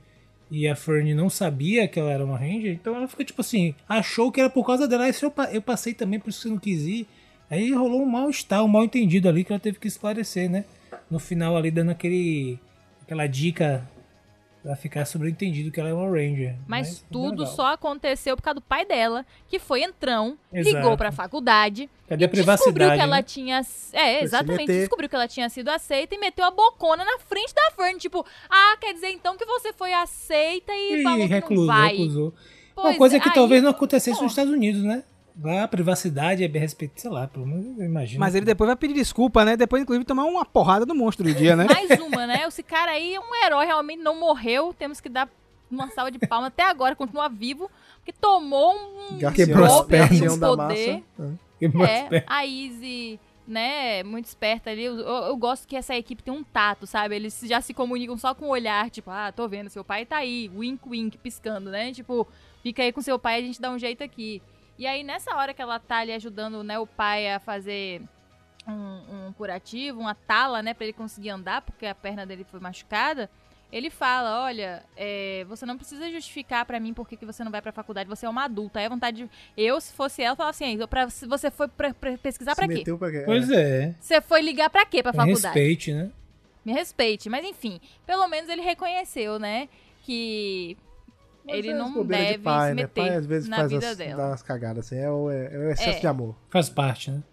e a Fern não sabia que ela era uma Ranger, então ela fica tipo assim, achou que era por causa dela. E se eu passei também, por isso que você não quis ir. Aí rolou um mal-entendido ali que ela teve que esclarecer, né? No final ali dando aquela dica pra ficar subentendido que ela é uma Ranger. Mas tudo só aconteceu por causa do pai dela, que foi entrão, ligou pra faculdade, cadê a privacidade, descobriu que ela tinha... É, exatamente, descobriu que ela tinha sido aceita e meteu a bocona na frente da Fern, tipo, ah, quer dizer então que você foi aceita e falou reclusou, que não vai. Reclusou. Pois uma coisa que aí, talvez não acontecesse nos Estados Unidos, né? A privacidade é bem respeitada, sei lá, pelo menos eu imagino. Mas ele depois vai pedir desculpa, né? Depois, inclusive, tomar uma porrada do monstro do dia, né? Mais uma, né? Esse cara aí é um herói, realmente não morreu. Temos que dar uma salva de palmas até agora, continua vivo. Porque tomou um golpe ali de poder. A Izzy, né? Muito esperta ali. Eu gosto que essa equipe tem um tato, sabe? Eles já se comunicam só com o olhar. Tipo, ah, tô vendo, seu pai tá aí. Wink, wink, piscando, né? Tipo, fica aí com seu pai, a gente dá um jeito aqui. E aí, nessa hora que ela tá ali ajudando, né, o pai a fazer um curativo, uma tala, né, pra ele conseguir andar, porque a perna dele foi machucada, ele fala, olha, você não precisa justificar pra mim por que você não vai pra faculdade, você é uma adulta. Aí a vontade de... Eu, se fosse ela, falava assim, você foi pra pesquisar pra quê? Pra quê? Pois é. Você foi ligar pra quê pra faculdade? Me respeite, né? Mas enfim, pelo menos ele reconheceu, né, que... Mas ele não deve de pai, se meter, né? Pai, às vezes, na vida dela. Dá umas cagadas, assim, é o excesso de amor. Faz parte, né?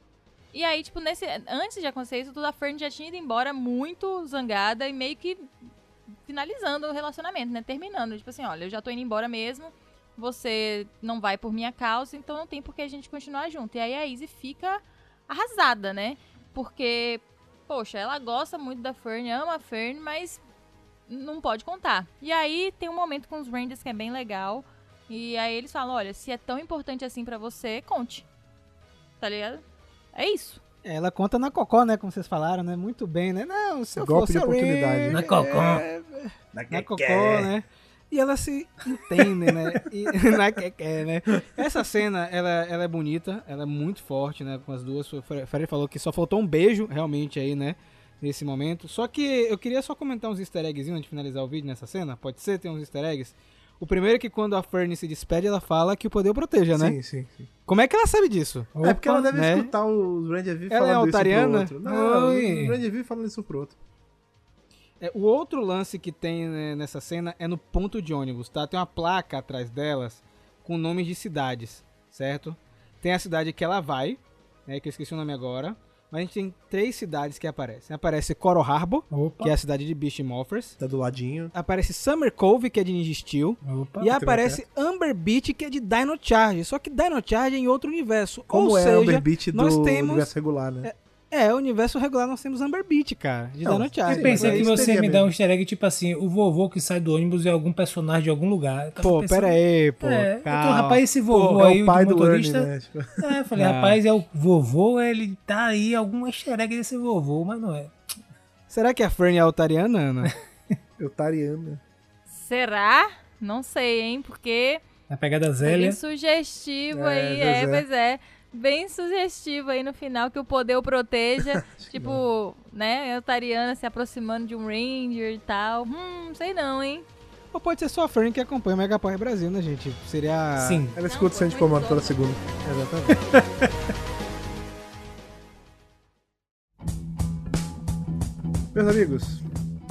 E aí, tipo, antes de acontecer isso, a Fern já tinha ido embora muito zangada e meio que finalizando o relacionamento, né? Terminando, tipo assim, olha, eu já tô indo embora mesmo, você não vai por minha causa, então não tem por que a gente continuar junto. E aí a Izzy fica arrasada, né? Porque, poxa, ela gosta muito da Fern, ama a Fern, mas... não pode contar. E aí tem um momento com os Rangers que é bem legal. E aí eles falam, olha, se é tão importante assim pra você, conte. Tá ligado? É isso. Ela conta na cocó, né? Como vocês falaram, né? Muito bem, né? Não, se eu golpe de oportunidade. Ranger, na cocó. Na cocó, né? E elas se entendem, né? Na quequé, né? Essa cena, ela é bonita. Ela é muito forte, né? Com as duas. O Fred falou que só faltou um beijo, realmente, aí, né? Nesse momento. Só que eu queria só comentar uns easter eggs antes de finalizar o vídeo nessa cena. Pode ser? Tem uns easter eggs. O primeiro é que quando a Fern se despede, ela fala que o poder o proteja, né? Sim. Como é que ela sabe disso? Opa, é porque ela deve escutar os Ranger V falando isso pro outro. Não, os Ranger V falando isso pro outro. O outro lance que tem, né, nessa cena é no ponto de ônibus, tá? Tem uma placa atrás delas com nomes de cidades, certo? Tem a cidade que ela vai, né, que eu esqueci o nome agora. a gente tem três cidades que aparecem. Aparece Coral Harbor, que é a cidade de Beast Morphers. Tá do ladinho. Aparece Summer Cove, que é de Ninja Steel. E aparece Amber Beach, que é de Dino Charge. Só que Dino Charge é em outro universo. Como ou é seja, Amber Beach nós temos... universo regular, né? O universo regular nós temos Amber Beach, cara. De Dino Charge. Eu pensei que você me dá um easter egg, tipo assim, o vovô que sai do ônibus é algum personagem de algum lugar. Pô, pensando, pera aí, pô. Então, rapaz, esse vovô aí, o pai do motorista... Ernie, né? Eu falei, rapaz, é o vovô, ele tá aí, algum easter egg desse vovô, mas não é. Será que a Fern é altariana, Ana? Altariana. Será? Não sei, hein, porque... A pegada Zélia. É sugestivo aí, pois é. Bem sugestivo aí no final, que o poder o proteja, tipo, né, a Tariana se aproximando de um Ranger e tal, sei não, hein. Ou pode ser só a Fern que acompanha o Mega Power Brasil, né, gente? Seria... Sim. Ela escuta o centro de comando toda segunda. Exatamente. Meus amigos,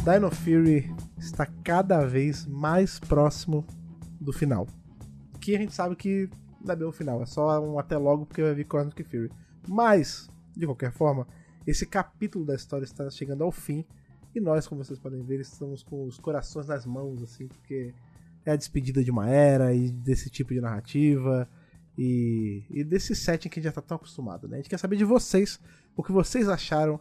Dino Fury está cada vez mais próximo do final. Que a gente sabe que... Não é bem o final, é só um até logo porque vai vir Cosmic Fury. Mas, de qualquer forma, esse capítulo da história está chegando ao fim. E nós, como vocês podem ver, estamos com os corações nas mãos, assim, porque é a despedida de uma era e desse tipo de narrativa. E desse setting que a gente já está tão acostumado, né? A gente quer saber de vocês, o que vocês acharam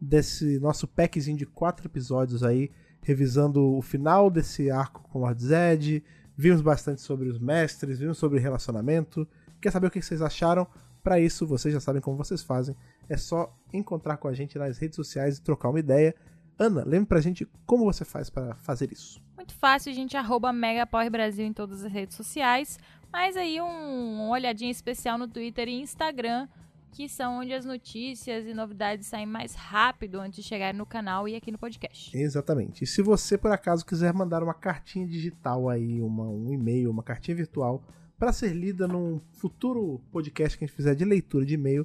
desse nosso packzinho de 4 episódios aí, revisando o final desse arco com Lord Zed. Vimos bastante sobre os mestres, vimos sobre relacionamento. Quer saber o que vocês acharam? Para isso, vocês já sabem como vocês fazem. É só encontrar com a gente nas redes sociais e trocar uma ideia. Ana, lembra pra gente como você faz para fazer isso. Muito fácil, a gente @MegaPowerBrasil em todas as redes sociais. Mas aí uma olhadinha especial no Twitter e Instagram, que são onde as notícias e novidades saem mais rápido antes de chegarem no canal e aqui no podcast. Exatamente. E se você, por acaso, quiser mandar uma cartinha digital aí, um e-mail, uma cartinha virtual, para ser lida num futuro podcast que a gente fizer de leitura de e-mail,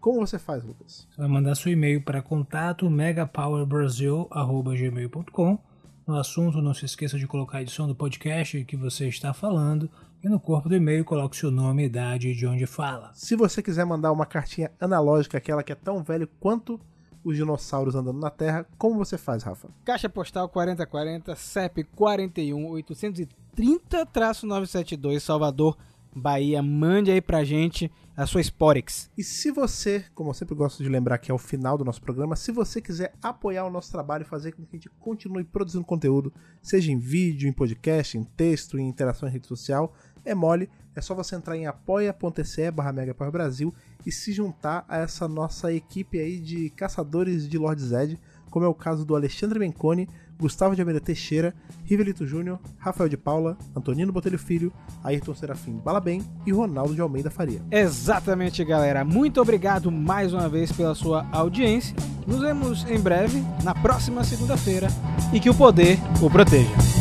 como você faz, Lucas? Você vai mandar seu e-mail para contato megapowerbrasil@gmail.com. No assunto, não se esqueça de colocar a edição do podcast que você está falando. E no corpo do e-mail coloque seu nome, idade e de onde fala. Se você quiser mandar uma cartinha analógica, aquela que é tão velha quanto os dinossauros andando na Terra, como você faz, Rafa? Caixa postal 4040, CEP 41 830-972, Salvador, Bahia. Mande aí pra gente a sua Sporex. E se você, como eu sempre gosto de lembrar que é o final do nosso programa, se você quiser apoiar o nosso trabalho e fazer com que a gente continue produzindo conteúdo, seja em vídeo, em podcast, em texto, em interação em rede social, é mole, é só você entrar em apoia.se/megapowerbrasil e se juntar a essa nossa equipe aí de caçadores de Lord Zed, como é o caso do Alexandre Menconi, Gustavo de Almeida Teixeira, Rivelito Júnior, Rafael de Paula, Antonino Botelho Filho, Ayrton Serafim Balabem e Ronaldo de Almeida Faria. Exatamente, galera. Muito obrigado mais uma vez pela sua audiência. Nos vemos em breve, na próxima segunda-feira, e que o poder o proteja.